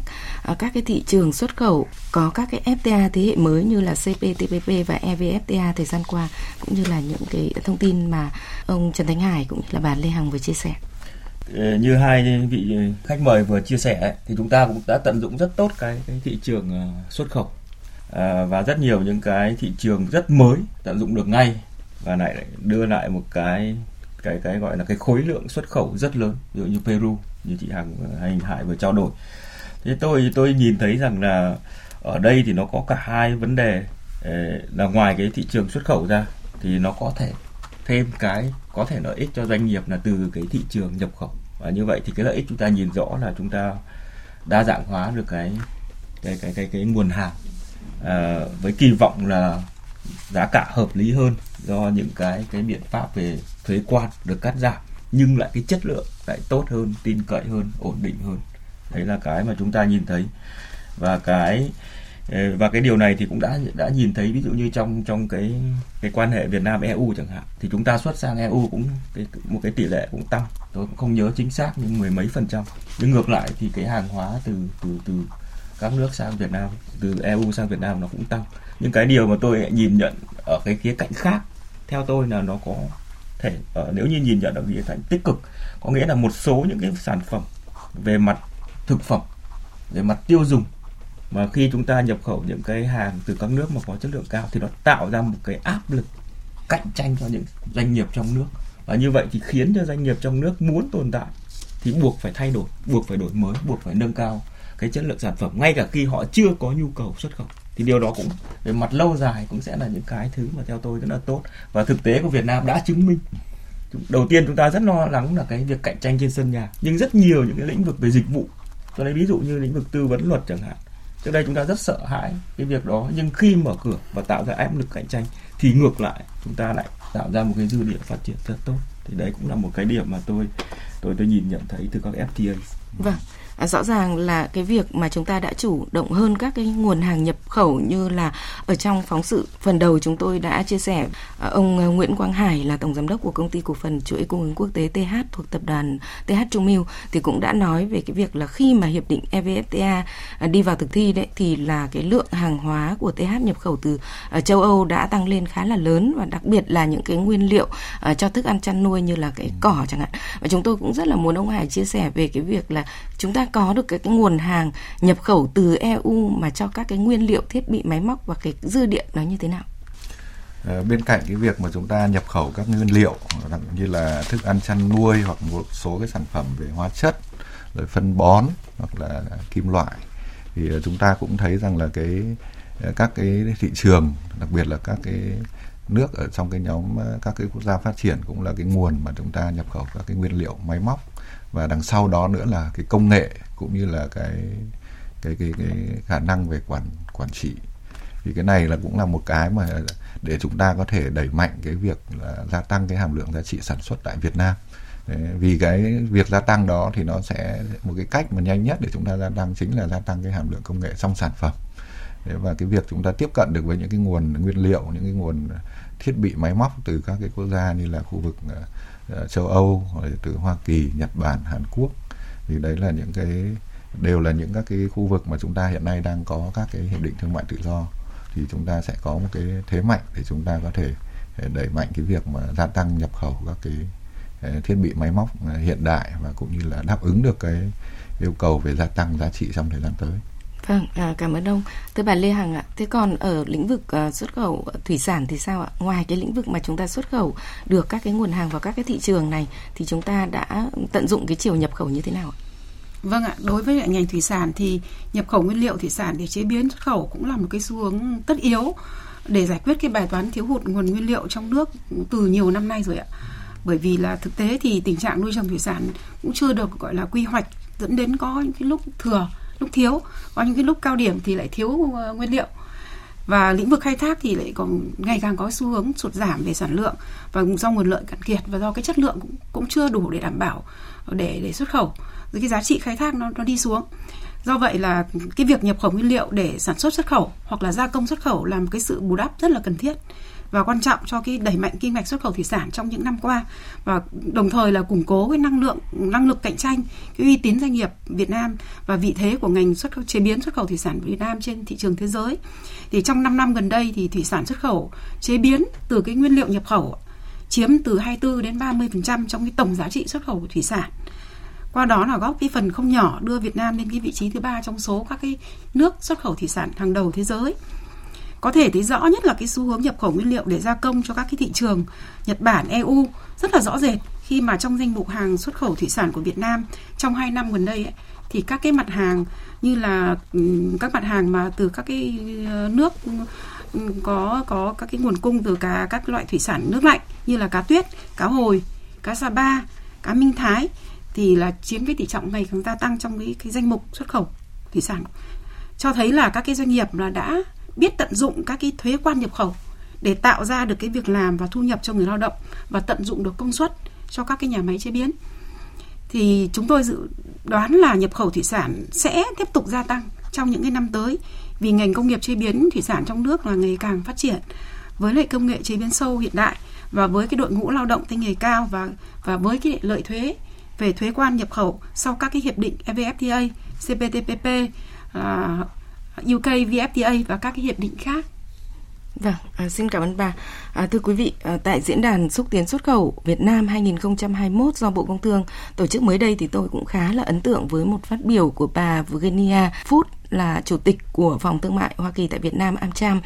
các cái thị trường xuất khẩu có các cái FTA thế hệ mới như là CPTPP và EVFTA thời gian qua, cũng như là những cái thông tin mà ông Trần Thanh Hải cũng như là bà Lê Hằng vừa chia sẻ? Như hai vị khách mời vừa chia sẻ thì chúng ta cũng đã tận dụng rất tốt cái thị trường xuất khẩu, và rất nhiều những cái thị trường rất mới tận dụng được ngay, và lại đưa lại một cái gọi là cái khối lượng xuất khẩu rất lớn, ví dụ như Peru như chị Hằng Hải vừa trao đổi. Thế tôi nhìn thấy rằng là ở đây thì nó có cả hai vấn đề, là ngoài cái thị trường xuất khẩu ra thì nó có thể thêm cái có thể lợi ích cho doanh nghiệp là từ cái thị trường nhập khẩu, và như vậy thì cái lợi ích chúng ta nhìn rõ là chúng ta đa dạng hóa được cái nguồn hàng, với kỳ vọng là giá cả hợp lý hơn do những cái biện pháp về thuế quan được cắt giảm, nhưng lại cái chất lượng lại tốt hơn, tin cậy hơn, ổn định hơn. Đấy là cái mà chúng ta nhìn thấy, và cái điều này thì cũng đã nhìn thấy, ví dụ như trong cái quan hệ Việt Nam EU chẳng hạn, thì chúng ta xuất sang EU cũng một cái tỷ lệ cũng tăng, tôi cũng không nhớ chính xác nhưng 10% mấy. Nhưng ngược lại thì cái hàng hóa từ các nước sang Việt Nam, từ EU sang Việt Nam nó cũng tăng. Nhưng cái điều mà tôi nhìn nhận ở cái khía cạnh khác, theo tôi là nó có thể, nếu như nhìn nhận ở khía cạnh tích cực, có nghĩa là một số những cái sản phẩm về mặt thực phẩm, về mặt tiêu dùng, mà khi chúng ta nhập khẩu những cái hàng từ các nước mà có chất lượng cao thì nó tạo ra một cái áp lực cạnh tranh cho những doanh nghiệp trong nước, và như vậy thì khiến cho doanh nghiệp trong nước muốn tồn tại thì buộc phải thay đổi, buộc phải đổi mới, buộc phải nâng cao cái chất lượng sản phẩm ngay cả khi họ chưa có nhu cầu xuất khẩu. Thì điều đó cũng về mặt lâu dài cũng sẽ là những cái thứ mà theo tôi rất là tốt, và thực tế của Việt Nam đã chứng minh. Đầu tiên chúng ta rất lo lắng là cái việc cạnh tranh trên sân nhà, nhưng rất nhiều những cái lĩnh vực về dịch vụ, tôi lấy ví dụ như lĩnh vực tư vấn luật chẳng hạn, trước đây chúng ta rất sợ hãi cái việc đó, nhưng khi mở cửa và tạo ra áp lực cạnh tranh thì ngược lại chúng ta lại tạo ra một cái dư địa phát triển rất tốt. Thì đấy cũng là một cái điểm mà tôi nhìn nhận thấy từ các FTA. Vâng, rõ ràng là cái việc mà chúng ta đã chủ động hơn các cái nguồn hàng nhập khẩu, như là ở trong phóng sự phần đầu chúng tôi đã chia sẻ, ông Nguyễn Quang Hải là tổng giám đốc của Công ty Cổ phần chuỗi Cung ứng Quốc tế TH thuộc tập đoàn TH True Milk thì cũng đã nói về cái việc là khi mà hiệp định EVFTA đi vào thực thi đấy thì là cái lượng hàng hóa của TH nhập khẩu từ châu Âu đã tăng lên khá là lớn, và đặc biệt là những cái nguyên liệu cho thức ăn chăn nuôi như là cái cỏ chẳng hạn. Và chúng tôi cũng rất là muốn ông Hải chia sẻ về cái việc là chúng ta có được cái nguồn hàng nhập khẩu từ EU mà cho các cái nguyên liệu, thiết bị, máy móc và cái dư địa nó như thế nào? Bên cạnh cái việc mà chúng ta nhập khẩu các nguyên liệu như là thức ăn chăn nuôi hoặc một số cái sản phẩm về hóa chất, rồi phân bón hoặc là kim loại, thì chúng ta cũng thấy rằng là các cái thị trường, đặc biệt là các cái nước ở trong cái nhóm các cái quốc gia phát triển cũng là cái nguồn mà chúng ta nhập khẩu các cái nguyên liệu, máy móc, và đằng sau đó nữa là cái công nghệ cũng như là cái khả năng về quản trị. Thì cái này là cũng là một cái mà để chúng ta có thể đẩy mạnh cái việc là gia tăng cái hàm lượng giá trị sản xuất tại Việt Nam. Đấy, vì cái việc gia tăng đó thì nó sẽ một cái cách mà nhanh nhất để chúng ta gia tăng chính là gia tăng cái hàm lượng công nghệ trong sản phẩm. Đấy, và cái việc chúng ta tiếp cận được với những cái nguồn nguyên liệu, những cái nguồn thiết bị máy móc từ các cái quốc gia như là khu vực châu Âu, từ Hoa Kỳ, Nhật Bản, Hàn Quốc, thì đấy là những cái đều là những các cái khu vực mà chúng ta hiện nay đang có các cái hiệp định thương mại tự do, thì chúng ta sẽ có một cái thế mạnh để chúng ta có thể đẩy mạnh cái việc mà gia tăng nhập khẩu các cái thiết bị máy móc hiện đại, và cũng như là đáp ứng được cái yêu cầu về gia tăng giá trị trong thời gian tới. Vâng, cảm ơn ông. Thưa bà Lê Hằng ạ, thế còn ở lĩnh vực xuất khẩu thủy sản thì sao ạ? Ngoài cái lĩnh vực mà chúng ta xuất khẩu được các cái nguồn hàng vào các cái thị trường này thì chúng ta đã tận dụng cái chiều nhập khẩu như thế nào ạ? Vâng ạ, đối với ngành thủy sản thì nhập khẩu nguyên liệu thủy sản để chế biến xuất khẩu cũng là một cái xu hướng tất yếu để giải quyết cái bài toán thiếu hụt nguồn nguyên liệu trong nước từ nhiều năm nay rồi ạ. Bởi vì là thực tế thì tình trạng nuôi trồng thủy sản cũng chưa được gọi là quy hoạch, dẫn đến có những cái lúc thừa, lúc thiếu, có những cái lúc cao điểm thì lại thiếu nguyên liệu. Và lĩnh vực khai thác thì lại còn ngày càng có xu hướng sụt giảm về sản lượng, và do nguồn lợi cạn kiệt và do cái chất lượng cũng chưa đủ để đảm bảo để xuất khẩu, rồi cái giá trị khai thác nó đi xuống. Do vậy là cái việc nhập khẩu nguyên liệu để sản xuất xuất khẩu hoặc là gia công xuất khẩu là một cái sự bù đắp rất là cần thiết và quan trọng cho cái đẩy mạnh kim ngạch xuất khẩu thủy sản trong những năm qua, và đồng thời là củng cố cái năng lực cạnh tranh, cái uy tín doanh nghiệp Việt Nam và vị thế của ngành chế biến xuất khẩu thủy sản Việt Nam trên thị trường thế giới. Thì trong 5 năm gần đây thì thủy sản xuất khẩu chế biến từ cái nguyên liệu nhập khẩu chiếm từ 24 đến 30% trong cái tổng giá trị xuất khẩu của thủy sản. Qua đó là góp cái phần không nhỏ đưa Việt Nam lên cái vị trí thứ 3 trong số các cái nước xuất khẩu thủy sản hàng đầu thế giới. Có thể thấy rõ nhất là cái xu hướng nhập khẩu nguyên liệu để gia công cho các cái thị trường Nhật Bản, EU rất là rõ rệt, khi mà trong danh mục hàng xuất khẩu thủy sản của Việt Nam trong 2 năm gần đây ấy, thì các cái mặt hàng như là các mặt hàng mà từ các cái nước có các cái nguồn cung từ các loại thủy sản nước lạnh như là cá tuyết, cá hồi, cá Sa Pa, cá Minh Thái thì là chiếm cái tỷ trọng ngày càng gia tăng trong cái danh mục xuất khẩu thủy sản, cho thấy là các cái doanh nghiệp là đã biết tận dụng các cái thuế quan nhập khẩu để tạo ra được cái việc làm và thu nhập cho người lao động và tận dụng được công suất cho các cái nhà máy chế biến. Thì chúng tôi dự đoán là nhập khẩu thủy sản sẽ tiếp tục gia tăng trong những cái năm tới, vì ngành công nghiệp chế biến thủy sản trong nước là ngày càng phát triển với lại công nghệ chế biến sâu hiện đại, và với cái đội ngũ lao động tay nghề cao, và với cái lợi thuế về thuế quan nhập khẩu sau các cái hiệp định EVFTA, CPTPP, UKVFTA và các cái hiệp định khác. Vâng, xin cảm ơn bà. Thưa quý vị, tại diễn đàn xúc tiến xuất khẩu Việt Nam 2021 do Bộ Công Thương tổ chức mới đây thì tôi cũng khá là ấn tượng với một phát biểu của bà Virginia Food, là chủ tịch của Phòng Thương mại Hoa Kỳ tại Việt Nam Am Cham,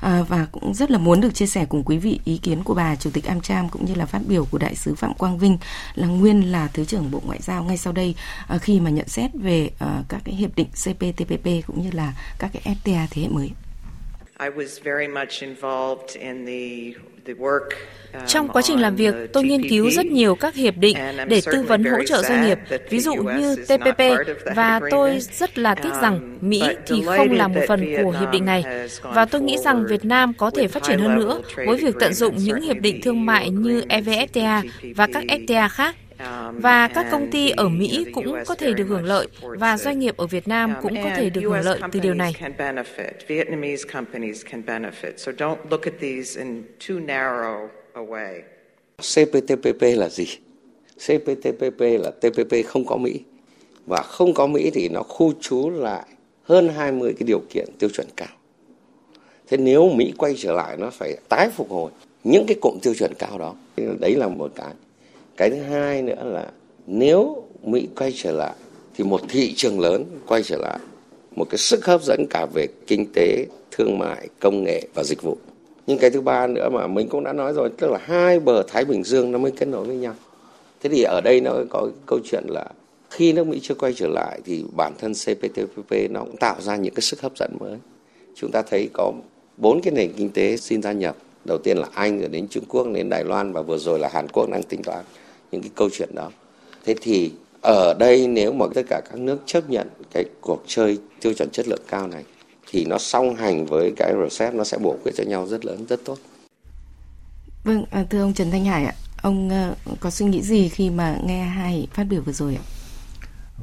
và cũng rất là muốn được chia sẻ cùng quý vị ý kiến của bà chủ tịch Am Cham cũng như là phát biểu của đại sứ Phạm Quang Vinh là nguyên là Thứ trưởng Bộ Ngoại giao ngay sau đây, khi mà nhận xét về các cái hiệp định CPTPP cũng như là các cái FTA thế hệ mới. Trong quá trình làm việc, tôi nghiên cứu rất nhiều các hiệp định để tư vấn hỗ trợ doanh nghiệp, ví dụ như TPP, và tôi rất là tiếc rằng Mỹ thì không là một phần của hiệp định này. Và tôi nghĩ rằng Việt Nam có thể phát triển hơn nữa với việc tận dụng những hiệp định thương mại như EVFTA và các FTA khác. Và các công ty ở Mỹ cũng có thể được hưởng lợi và doanh nghiệp ở Việt Nam cũng có thể được hưởng lợi từ điều này. CPTPP là gì? CPTPP là TPP không có Mỹ. Và không có Mỹ thì nó khu trú lại hơn 20 cái điều kiện tiêu chuẩn cao. Thế nếu Mỹ quay trở lại nó phải tái phục hồi những cái cụm tiêu chuẩn cao đó. Đấy là một cái. Cái thứ hai nữa là nếu Mỹ quay trở lại thì một thị trường lớn quay trở lại, một cái sức hấp dẫn cả về kinh tế, thương mại, công nghệ và dịch vụ. Nhưng cái thứ ba nữa mà mình cũng đã nói rồi, tức là hai bờ Thái Bình Dương nó mới kết nối với nhau. Thế thì ở đây nó có câu chuyện là khi nước Mỹ chưa quay trở lại thì bản thân CPTPP nó cũng tạo ra những cái sức hấp dẫn mới. Chúng ta thấy có 4 cái nền kinh tế xin gia nhập. Đầu tiên là Anh, rồi đến Trung Quốc, đến Đài Loan và vừa rồi là Hàn Quốc đang tính toán những cái câu chuyện đó. Thế thì ở đây nếu mà tất cả các nước chấp nhận cái cuộc chơi tiêu chuẩn chất lượng cao này thì nó song hành với cái RCEP, nó sẽ bổ khuyết cho nhau rất lớn, rất tốt. Vâng, thưa ông Trần Thanh Hải ạ, ông có suy nghĩ gì khi mà nghe hai phát biểu vừa rồi ạ?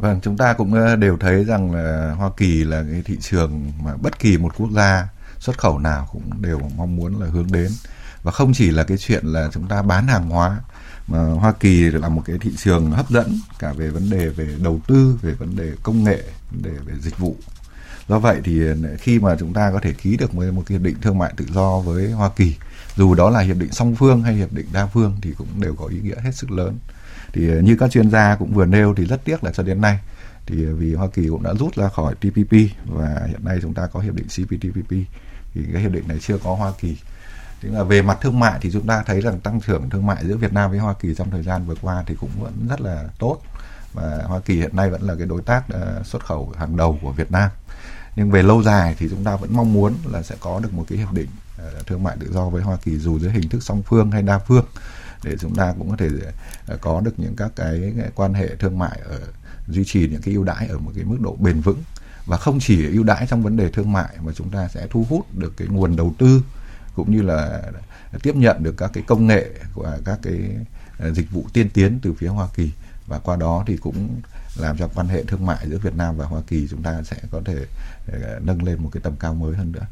Vâng, chúng ta cũng đều thấy rằng là Hoa Kỳ là cái thị trường mà bất kỳ một quốc gia xuất khẩu nào cũng đều mong muốn là hướng đến. Và không chỉ là cái chuyện là chúng ta bán hàng hóa, mà Hoa Kỳ là một cái thị trường hấp dẫn cả về vấn đề về đầu tư, về vấn đề công nghệ, vấn đề về dịch vụ. Do vậy thì khi mà chúng ta có thể ký được một hiệp định thương mại tự do với Hoa Kỳ, dù đó là hiệp định song phương hay hiệp định đa phương thì cũng đều có ý nghĩa hết sức lớn. Thì như các chuyên gia cũng vừa nêu thì rất tiếc là cho đến nay thì vì Hoa Kỳ cũng đã rút ra khỏi TPP và hiện nay chúng ta có hiệp định CPTPP thì cái hiệp định này chưa có Hoa Kỳ. Tức là về mặt thương mại thì chúng ta thấy rằng tăng trưởng thương mại giữa Việt Nam với Hoa Kỳ trong thời gian vừa qua thì cũng vẫn rất là tốt và Hoa Kỳ hiện nay vẫn là cái đối tác xuất khẩu hàng đầu của Việt Nam. Nhưng về lâu dài thì chúng ta vẫn mong muốn là sẽ có được một cái hiệp định thương mại tự do với Hoa Kỳ dù dưới hình thức song phương hay đa phương để chúng ta cũng có thể có được những các cái quan hệ thương mại ở duy trì những cái ưu đãi ở một cái mức độ bền vững và không chỉ ưu đãi trong vấn đề thương mại mà chúng ta sẽ thu hút được cái nguồn đầu tư cũng như là tiếp nhận được các cái công nghệ và các cái dịch vụ tiên tiến từ phía Hoa Kỳ và qua đó thì cũng làm cho quan hệ thương mại giữa Việt Nam và Hoa Kỳ chúng ta sẽ có thể nâng lên một cái tầm cao mới hơn nữa.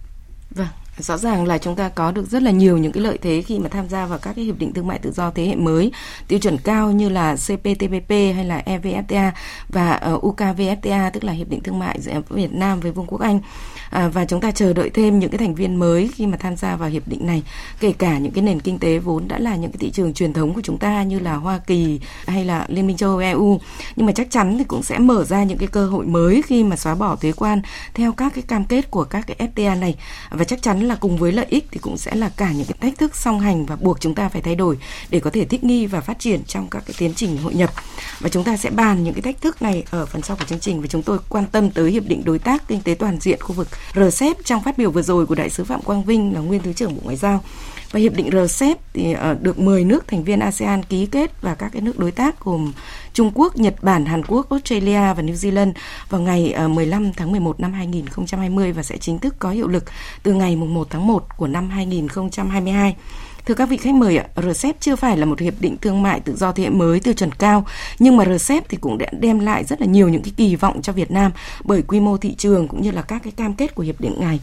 Vâng, rõ ràng là chúng ta có được rất là nhiều những cái lợi thế khi mà tham gia vào các cái hiệp định thương mại tự do thế hệ mới, tiêu chuẩn cao như là CPTPP hay là EVFTA và UKVFTA, tức là hiệp định thương mại giữa Việt Nam với Vương quốc Anh. Và chúng ta chờ đợi thêm những cái thành viên mới khi mà tham gia vào hiệp định này, kể cả những cái nền kinh tế vốn đã là những cái thị trường truyền thống của chúng ta như là Hoa Kỳ hay là Liên minh châu Âu EU. Nhưng mà chắc chắn thì cũng sẽ mở ra những cái cơ hội mới khi mà xóa bỏ thuế quan theo các cái cam kết của các cái FTA này. Và chắc chắn là cùng với lợi ích thì cũng sẽ là cả những cái thách thức song hành và buộc chúng ta phải thay đổi để có thể thích nghi và phát triển trong các cái tiến trình hội nhập. Và chúng ta sẽ bàn những cái thách thức này ở phần sau của chương trình, và chúng tôi quan tâm tới Hiệp định Đối tác Kinh tế Toàn diện khu vực RCEP trong phát biểu vừa rồi của Đại sứ Phạm Quang Vinh là nguyên Thứ trưởng Bộ Ngoại giao. Và Hiệp định RCEP thì được 10 nước thành viên ASEAN ký kết và các cái nước đối tác gồm Trung Quốc, Nhật Bản, Hàn Quốc, Australia và New Zealand vào ngày 15 tháng 11 năm 2020 và sẽ chính thức có hiệu lực từ ngày 1 tháng 1 của năm 2022. Thưa các vị khách mời ạ, RCEP chưa phải là một hiệp định thương mại tự do thế hệ mới tiêu chuẩn cao, nhưng mà RCEP thì cũng đã đem lại rất là nhiều những cái kỳ vọng cho Việt Nam bởi quy mô thị trường cũng như là các cái cam kết của hiệp định này.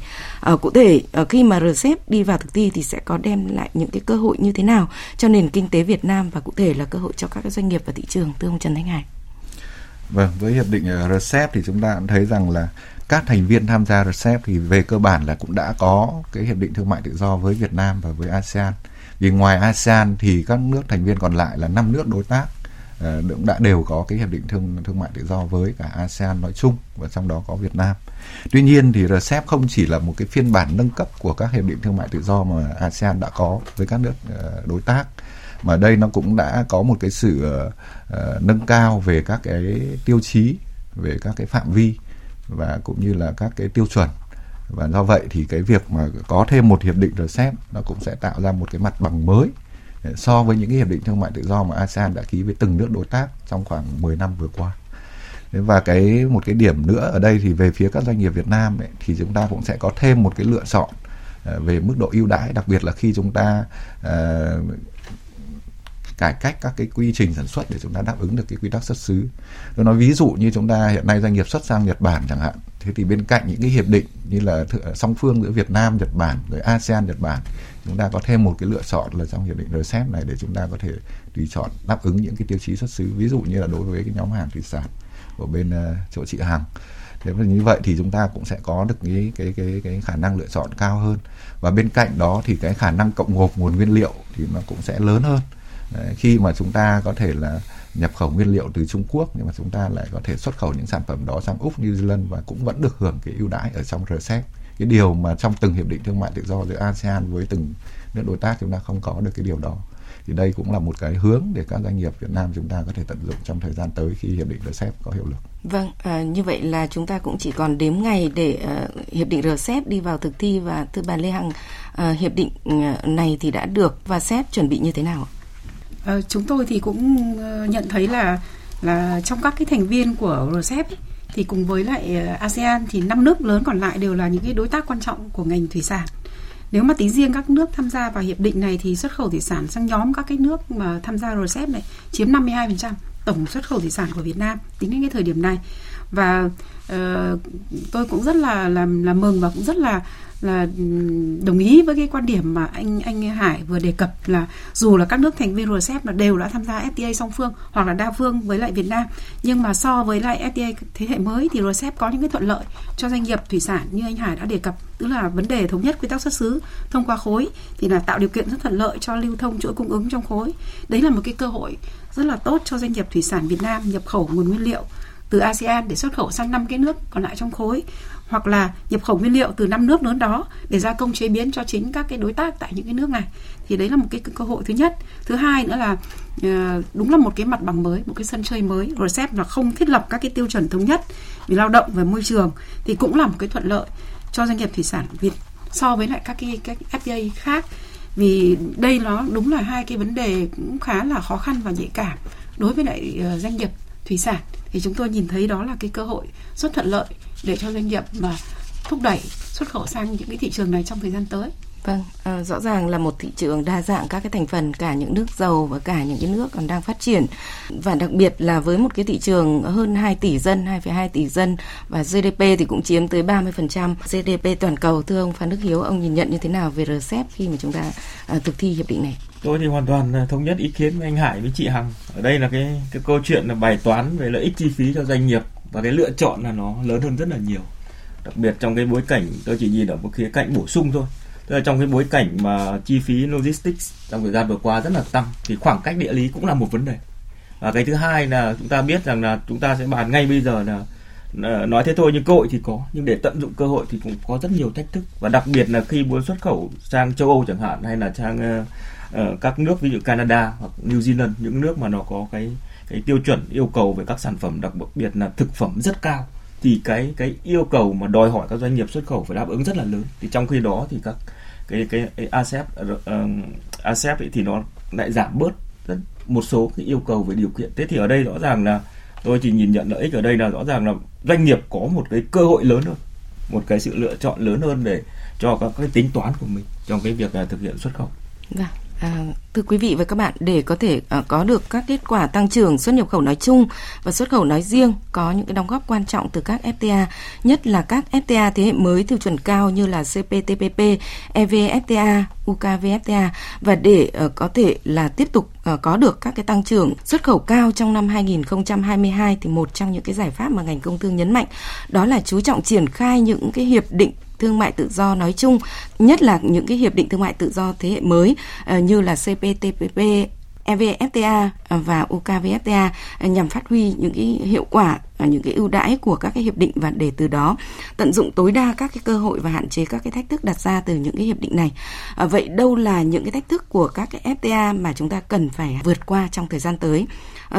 Cụ thể, khi mà RCEP đi vào thực thi thì sẽ có đem lại những cái cơ hội như thế nào cho nền kinh tế Việt Nam và cụ thể là cơ hội cho các cái doanh nghiệp và thị trường, thưa ông Trần Thanh Hải? Vâng, với hiệp định RCEP thì chúng ta cũng thấy rằng là các thành viên tham gia RCEP thì về cơ bản là cũng đã có cái hiệp định thương mại tự do với Việt Nam và với ASEAN. Vì ngoài ASEAN thì các nước thành viên còn lại là 5 nước đối tác đã đều có cái hiệp định thương mại tự do với cả ASEAN nói chung và trong đó có Việt Nam. Tuy nhiên thì RCEP không chỉ là một cái phiên bản nâng cấp của các hiệp định thương mại tự do mà ASEAN đã có với các nước đối tác, mà đây nó cũng đã có một cái sự nâng cao về các cái tiêu chí, về các cái phạm vi và cũng như là các cái tiêu chuẩn. Và do vậy thì cái việc mà có thêm một hiệp định RCEP nó cũng sẽ tạo ra một cái mặt bằng mới so với những cái hiệp định thương mại tự do mà ASEAN đã ký với từng nước đối tác trong khoảng 10 năm vừa qua. Và một cái điểm nữa ở đây thì về phía các doanh nghiệp Việt Nam ấy, thì chúng ta cũng sẽ có thêm một cái lựa chọn về mức độ ưu đãi, đặc biệt là khi chúng ta cải cách các cái quy trình sản xuất để chúng ta đáp ứng được cái quy tắc xuất xứ. Tôi nói ví dụ như chúng ta hiện nay doanh nghiệp xuất sang Nhật Bản chẳng hạn, thế thì bên cạnh những cái hiệp định như là song phương giữa Việt Nam, Nhật Bản, rồi ASEAN, Nhật Bản, chúng ta có thêm một cái lựa chọn là trong hiệp định RCEP này để chúng ta có thể tùy chọn đáp ứng những cái tiêu chí xuất xứ, ví dụ như là đối với cái nhóm hàng thủy sản của bên chỗ chị Hằng. Thế và như vậy thì chúng ta cũng sẽ có được cái khả năng lựa chọn cao hơn, và bên cạnh đó thì cái khả năng cộng gộp nguồn nguyên liệu thì nó cũng sẽ lớn hơn. Đấy, khi mà chúng ta có thể là nhập khẩu nguyên liệu từ Trung Quốc nhưng mà chúng ta lại có thể xuất khẩu những sản phẩm đó sang Úc, New Zealand và cũng vẫn được hưởng cái ưu đãi ở trong RCEP. Cái điều mà trong từng hiệp định thương mại tự do giữa ASEAN với từng nước đối tác chúng ta không có được cái điều đó. Thì đây cũng là một cái hướng để các doanh nghiệp Việt Nam chúng ta có thể tận dụng trong thời gian tới khi hiệp định RCEP có hiệu lực. Vâng, như vậy là chúng ta cũng chỉ còn đếm ngày để hiệp định RCEP đi vào thực thi. Và thưa bà Lê Hằng, hiệp định này thì đã được và CPTPP chuẩn bị như thế nào? Chúng tôi thì cũng nhận thấy là trong các cái thành viên của RCEP thì cùng với lại ASEAN thì 5 nước lớn còn lại đều là những cái đối tác quan trọng của ngành thủy sản. Nếu mà tính riêng các nước tham gia vào hiệp định này thì xuất khẩu thủy sản sang nhóm các cái nước mà tham gia RCEP này chiếm 52% tổng xuất khẩu thủy sản của Việt Nam tính đến cái thời điểm này. Và tôi cũng rất là mừng và cũng rất là đồng ý với cái quan điểm mà anh Hải vừa đề cập, là dù là các nước thành viên RCEP là đều đã tham gia FTA song phương hoặc là đa phương với lại Việt Nam, nhưng mà so với lại FTA thế hệ mới thì RCEP có những cái thuận lợi cho doanh nghiệp thủy sản như anh Hải đã đề cập, tức là vấn đề thống nhất quy tắc xuất xứ thông qua khối thì là tạo điều kiện rất thuận lợi cho lưu thông chuỗi cung ứng trong khối. Đấy là một cái cơ hội rất là tốt cho doanh nghiệp thủy sản Việt Nam nhập khẩu nguồn nguyên liệu từ ASEAN để xuất khẩu sang 5 cái nước còn lại trong khối, hoặc là nhập khẩu nguyên liệu từ 5 nước lớn đó để gia công chế biến cho chính các cái đối tác tại những cái nước này. Thì đấy là một cái cơ hội thứ nhất. Thứ hai nữa là đúng là một cái mặt bằng mới, một cái sân chơi mới. RCEP là không thiết lập các cái tiêu chuẩn thống nhất về lao động và môi trường thì cũng là một cái thuận lợi cho doanh nghiệp thủy sản Việt so với lại các FTA khác. Vì đây nó đúng là hai cái vấn đề cũng khá là khó khăn và nhạy cảm đối với lại doanh nghiệp thủy sản. Thì chúng tôi nhìn thấy đó là cái cơ hội rất thuận lợi để cho doanh nghiệp mà thúc đẩy xuất khẩu sang những cái thị trường này trong thời gian tới. Vâng, rõ ràng là một thị trường đa dạng các cái thành phần, cả những nước giàu và cả những cái nước còn đang phát triển. Và đặc biệt là với một cái thị trường hơn 2 tỷ dân, 2,2 tỷ dân và GDP thì cũng chiếm tới 30% GDP toàn cầu. Thưa ông Phan Đức Hiếu, ông nhìn nhận như thế nào về RCEP khi mà chúng ta thực thi hiệp định này? Tôi thì hoàn toàn thống nhất ý kiến với anh Hải với chị Hằng. Ở đây là cái câu chuyện là bài toán về lợi ích chi phí cho doanh nghiệp và cái lựa chọn là nó lớn hơn rất là nhiều. Đặc biệt trong cái bối cảnh, tôi chỉ nhìn ở một khía cạnh bổ sung thôi. Tức là trong cái bối cảnh mà chi phí logistics trong thời gian vừa qua rất là tăng thì khoảng cách địa lý cũng là một vấn đề. Và cái thứ hai là chúng ta biết rằng là chúng ta sẽ bàn ngay bây giờ là nói thế thôi nhưng cơ hội thì có, nhưng để tận dụng cơ hội thì cũng có rất nhiều thách thức. Và đặc biệt là khi muốn xuất khẩu sang châu Âu chẳng hạn, hay là sang các nước ví dụ Canada hoặc New Zealand, những nước mà nó có cái tiêu chuẩn yêu cầu về các sản phẩm, đặc biệt là thực phẩm rất cao, thì cái yêu cầu mà đòi hỏi các doanh nghiệp xuất khẩu phải đáp ứng rất là lớn. Thì trong khi đó thì các cái ASEP thì nó lại giảm bớt một số cái yêu cầu về điều kiện. Thế thì ở đây rõ ràng là tôi chỉ nhìn nhận lợi ích ở đây là rõ ràng là doanh nghiệp có một cái cơ hội lớn hơn, một cái sự lựa chọn lớn hơn để cho các cái tính toán của mình trong cái việc thực hiện xuất khẩu. Vâng. Thưa quý vị và các bạn, để có thể có được các kết quả tăng trưởng xuất nhập khẩu nói chung và xuất khẩu nói riêng, có những cái đóng góp quan trọng từ các FTA, nhất là các FTA thế hệ mới tiêu chuẩn cao như là CPTPP, EVFTA, UKVFTA, và để có thể là tiếp tục có được các cái tăng trưởng xuất khẩu cao trong năm 2022 thì một trong những cái giải pháp mà ngành công thương nhấn mạnh đó là chú trọng triển khai những cái hiệp định thương mại tự do nói chung, nhất là những cái hiệp định thương mại tự do thế hệ mới như là CPTPP, EVFTA và UKVFTA nhằm phát huy những cái hiệu quả, những cái ưu đãi của các cái hiệp định và để từ đó tận dụng tối đa các cái cơ hội và hạn chế các cái thách thức đặt ra từ những cái hiệp định này. Vậy đâu là những cái thách thức của các cái FTA mà chúng ta cần phải vượt qua trong thời gian tới?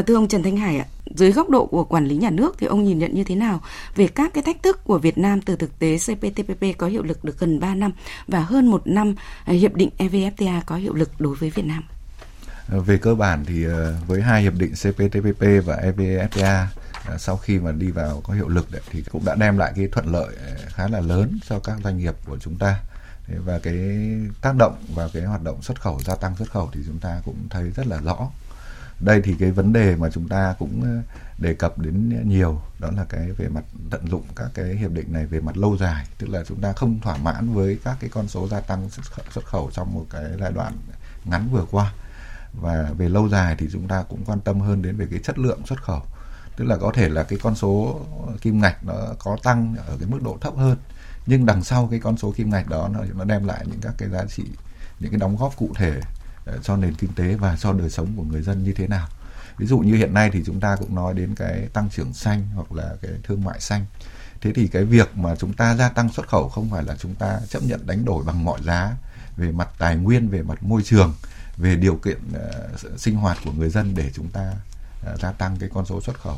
Thưa ông Trần Thanh Hải ạ, dưới góc độ của quản lý nhà nước thì ông nhìn nhận như thế nào về các cái thách thức của Việt Nam từ thực tế CPTPP có hiệu lực được gần 3 năm và hơn 1 năm hiệp định EVFTA có hiệu lực đối với Việt Nam? Về cơ bản thì với hai hiệp định CPTPP và EVFTA sau khi mà đi vào có hiệu lực thì cũng đã đem lại cái thuận lợi khá là lớn cho các doanh nghiệp của chúng ta. Và cái tác động vào cái hoạt động xuất khẩu, gia tăng xuất khẩu thì chúng ta cũng thấy rất là rõ. Đây thì cái vấn đề mà chúng ta cũng đề cập đến nhiều đó là cái về mặt tận dụng các cái hiệp định này về mặt lâu dài, tức là chúng ta không thỏa mãn với các cái con số gia tăng xuất khẩu trong một cái giai đoạn ngắn vừa qua, và về lâu dài thì chúng ta cũng quan tâm hơn đến về cái chất lượng xuất khẩu, tức là có thể là cái con số kim ngạch nó có tăng ở cái mức độ thấp hơn nhưng đằng sau cái con số kim ngạch đó nó đem lại những các cái giá trị, những cái đóng góp cụ thể cho nền kinh tế và cho đời sống của người dân như thế nào. Ví dụ như hiện nay thì chúng ta cũng nói đến cái tăng trưởng xanh hoặc là cái thương mại xanh. Thế thì cái việc mà chúng ta gia tăng xuất khẩu không phải là chúng ta chấp nhận đánh đổi bằng mọi giá về mặt tài nguyên, về mặt môi trường, về điều kiện sinh hoạt của người dân để chúng ta gia tăng cái con số xuất khẩu.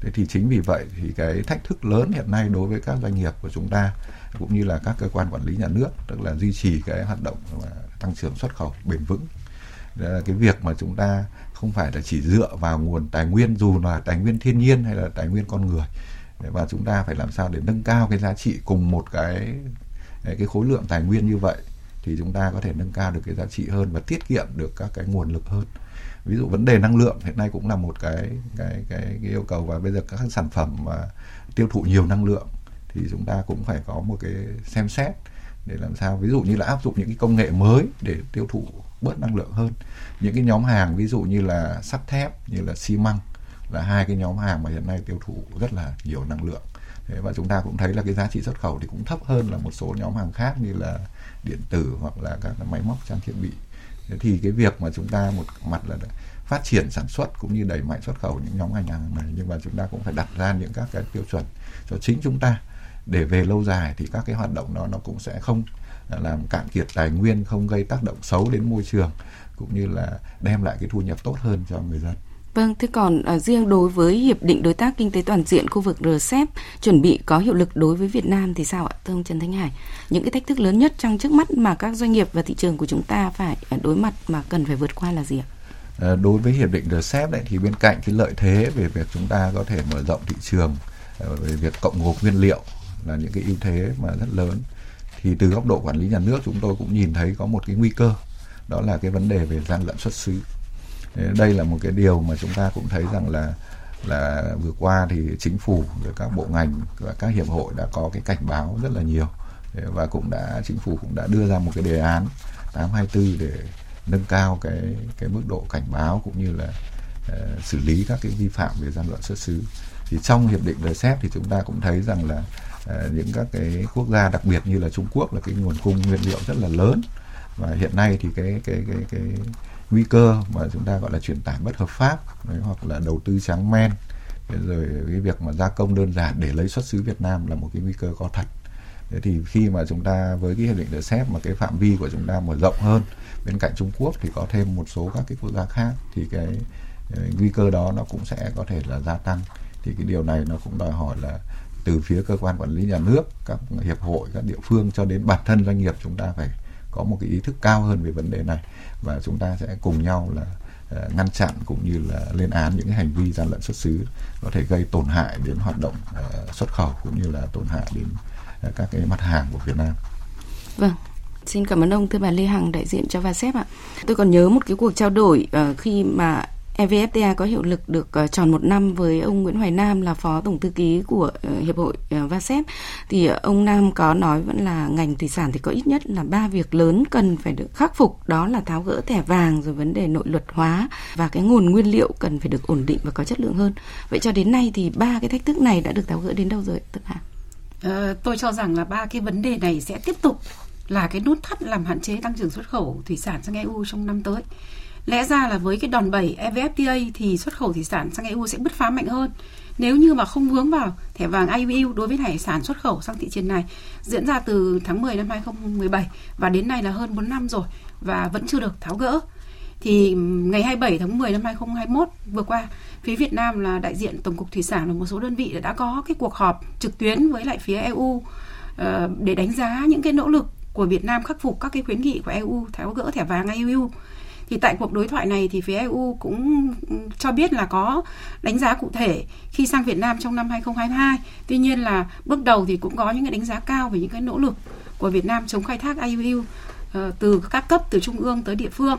Thế thì chính vì vậy thì cái thách thức lớn hiện nay đối với các doanh nghiệp của chúng ta cũng như là các cơ quan quản lý nhà nước, tức là duy trì cái hoạt động tăng trưởng xuất khẩu bền vững. Cái việc mà chúng ta không phải là chỉ dựa vào nguồn tài nguyên, dù là tài nguyên thiên nhiên hay là tài nguyên con người, và chúng ta phải làm sao để nâng cao cái giá trị cùng một cái khối lượng tài nguyên như vậy thì chúng ta có thể nâng cao được cái giá trị hơn và tiết kiệm được các cái nguồn lực hơn. Ví dụ vấn đề năng lượng hiện nay cũng là một cái yêu cầu, và bây giờ các sản phẩm mà tiêu thụ nhiều năng lượng thì chúng ta cũng phải có một cái xem xét để làm sao ví dụ như là áp dụng những cái công nghệ mới để tiêu thụ bớt năng lượng hơn. Những cái nhóm hàng ví dụ như là sắt thép, như là xi măng là hai cái nhóm hàng mà hiện nay tiêu thụ rất là nhiều năng lượng. Thế và chúng ta cũng thấy là cái giá trị xuất khẩu thì cũng thấp hơn là một số nhóm hàng khác như là điện tử hoặc là các máy móc trang thiết bị. Thế thì cái việc mà chúng ta một mặt là phát triển sản xuất cũng như đẩy mạnh xuất khẩu những nhóm ngành hàng này, nhưng mà chúng ta cũng phải đặt ra những các cái tiêu chuẩn cho chính chúng ta để về lâu dài thì các cái hoạt động đó nó cũng sẽ không làm cạn kiệt tài nguyên, không gây tác động xấu đến môi trường cũng như là đem lại cái thu nhập tốt hơn cho người dân. Vâng, thế còn riêng đối với Hiệp định Đối tác Kinh tế Toàn diện khu vực RCEP chuẩn bị có hiệu lực đối với Việt Nam thì sao ạ, thưa ông Trần Thanh Hải? Những cái thách thức lớn nhất trong trước mắt mà các doanh nghiệp và thị trường của chúng ta phải đối mặt mà cần phải vượt qua là gì ạ? Đối với Hiệp định RCEP thì bên cạnh cái lợi thế về việc chúng ta có thể mở rộng thị trường, về việc cộng gộp nguyên liệu là những cái ưu thế mà rất lớn, thì từ góc độ quản lý nhà nước chúng tôi cũng nhìn thấy có một cái nguy cơ, đó là cái vấn đề về gian lận xuất xứ. Đây là một cái điều mà chúng ta cũng thấy rằng là vừa qua thì chính phủ, các bộ ngành và các hiệp hội đã có cái cảnh báo rất là nhiều, và chính phủ cũng đã đưa ra một cái đề án 824 để nâng cao cái mức độ cảnh báo cũng như là xử lý các cái vi phạm về gian lận xuất xứ. Thì trong hiệp định RCEP thì chúng ta cũng thấy rằng là những các cái quốc gia đặc biệt như là Trung Quốc là cái nguồn cung nguyên liệu rất là lớn, và hiện nay thì cái nguy cơ mà chúng ta gọi là chuyển tải bất hợp pháp đấy, hoặc là đầu tư trắng men, rồi cái việc mà gia công đơn giản để lấy xuất xứ Việt Nam là một cái nguy cơ có thật. Thế thì khi mà chúng ta với cái hiệp định RCEP mà cái phạm vi của chúng ta mở rộng hơn, bên cạnh Trung Quốc thì có thêm một số các cái quốc gia khác, thì cái nguy cơ đó nó cũng sẽ có thể là gia tăng. Thì cái điều này nó cũng đòi hỏi là từ phía cơ quan quản lý nhà nước, các hiệp hội, các địa phương cho đến bản thân doanh nghiệp chúng ta phải có một cái ý thức cao hơn về vấn đề này, và chúng ta sẽ cùng nhau là ngăn chặn cũng như là lên án những cái hành vi gian lận xuất xứ có thể gây tổn hại đến hoạt động xuất khẩu cũng như là tổn hại đến các cái mặt hàng của Việt Nam. Vâng. Xin cảm ơn ông, thưa bà Lê Hằng, đại diện cho VASEP ạ. Tôi còn nhớ một cái cuộc trao đổi khi mà EVFTA có hiệu lực được tròn 1 năm với ông Nguyễn Hoài Nam là Phó Tổng Thư ký của Hiệp hội VASEP, thì ông Nam có nói vẫn là ngành thủy sản thì có ít nhất là 3 việc lớn cần phải được khắc phục, đó là tháo gỡ thẻ vàng, rồi vấn đề nội luật hóa và cái nguồn nguyên liệu cần phải được ổn định và có chất lượng hơn. Vậy cho đến nay thì 3 cái thách thức này đã được tháo gỡ đến đâu rồi, tức là? Tôi cho rằng là 3 cái vấn đề này sẽ tiếp tục là cái nút thắt làm hạn chế tăng trưởng xuất khẩu thủy sản sang EU trong năm tới. Lẽ ra là với cái đòn bẩy EVFTA thì xuất khẩu thủy sản sang EU sẽ bứt phá mạnh hơn nếu như mà không hướng vào thẻ vàng EU đối với hải sản xuất khẩu sang thị trường này diễn ra từ tháng 10 năm 2017 và đến nay là hơn 4 năm rồi và vẫn chưa được tháo gỡ. Thì ngày 27 tháng 10 năm 2021 vừa qua, phía Việt Nam là đại diện Tổng cục Thủy sản và một số đơn vị đã có cái cuộc họp trực tuyến với lại phía EU để đánh giá những cái nỗ lực của Việt Nam khắc phục các cái khuyến nghị của EU tháo gỡ thẻ vàng EU. Thì tại cuộc đối thoại này thì phía EU cũng cho biết là có đánh giá cụ thể khi sang Việt Nam trong năm 2022. Tuy nhiên là bước đầu thì cũng có những cái đánh giá cao về những cái nỗ lực của Việt Nam chống khai thác EU từ các cấp, từ trung ương tới địa phương.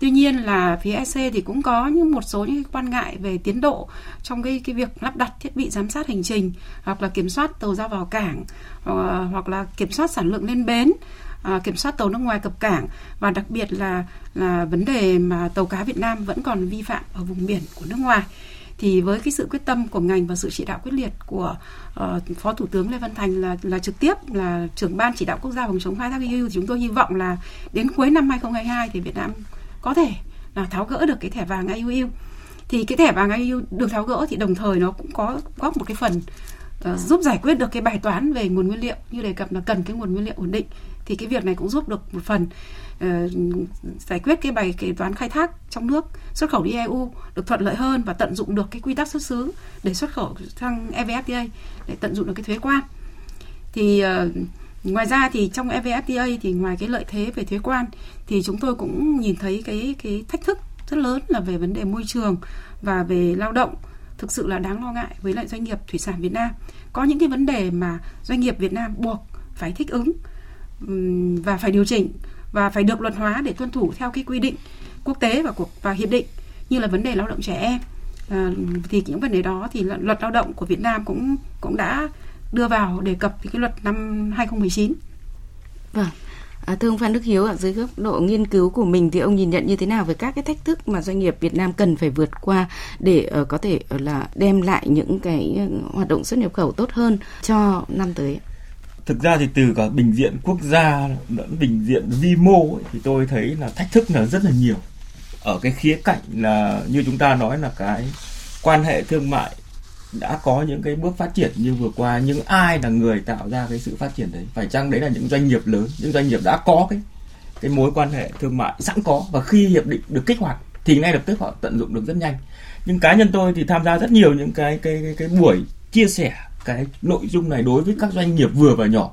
Tuy nhiên là phía EC thì cũng có một số quan ngại về tiến độ trong cái việc lắp đặt thiết bị giám sát hành trình hoặc là kiểm soát tàu ra vào cảng hoặc là kiểm soát sản lượng lên bến, kiểm soát tàu nước ngoài cập cảng và đặc biệt là vấn đề mà tàu cá Việt Nam vẫn còn vi phạm ở vùng biển của nước ngoài. Thì với cái sự quyết tâm của ngành và sự chỉ đạo quyết liệt của Phó Thủ tướng Lê Văn Thành là trực tiếp là trưởng ban chỉ đạo quốc gia phòng chống khai thác EU, thì chúng tôi hy vọng là đến cuối năm 2022 thì Việt Nam có thể là tháo gỡ được cái thẻ vàng EU. Thì cái thẻ vàng EU được tháo gỡ thì đồng thời nó cũng có góp một cái phần giúp giải quyết được cái bài toán về nguồn nguyên liệu, như đề cập là cần cái nguồn nguyên liệu ổn định. Thì cái việc này cũng giúp được một phần giải quyết cái bài kế toán khai thác trong nước, xuất khẩu đi EU được thuận lợi hơn và tận dụng được cái quy tắc xuất xứ để xuất khẩu sang EVFTA, để tận dụng được cái thuế quan. Thì ngoài ra thì trong EVFTA thì ngoài cái lợi thế về thuế quan thì chúng tôi cũng nhìn thấy cái thách thức rất lớn là về vấn đề môi trường và về lao động thực sự là đáng lo ngại với lại doanh nghiệp thủy sản Việt Nam. Có những cái vấn đề mà doanh nghiệp Việt Nam buộc phải thích ứng và phải điều chỉnh và phải được luật hóa để tuân thủ theo cái quy định quốc tế và hiệp định, như là vấn đề lao động trẻ em. Thì những vấn đề đó thì luật lao động của Việt Nam cũng đã đưa vào đề cập cái luật năm 2019. Vâng. Thưa ông Phan Đức Hiếu, ở dưới góc độ nghiên cứu của mình thì ông nhìn nhận như thế nào về các cái thách thức mà doanh nghiệp Việt Nam cần phải vượt qua để có thể là đem lại những cái hoạt động xuất nhập khẩu tốt hơn cho năm tới? Thực ra thì từ cả bình diện quốc gia lẫn bình diện vi mô ấy, thì tôi thấy là thách thức là rất là nhiều. Ở cái khía cạnh là như chúng ta nói là cái quan hệ thương mại đã có những cái bước phát triển như vừa qua, nhưng ai là người tạo ra cái sự phát triển đấy? Phải chăng đấy là những doanh nghiệp lớn, những doanh nghiệp đã có cái mối quan hệ thương mại sẵn có, và khi hiệp định được kích hoạt thì ngay lập tức họ tận dụng được rất nhanh. Nhưng cá nhân tôi thì tham gia rất nhiều những cái buổi chia sẻ cái nội dung này đối với các doanh nghiệp vừa và nhỏ.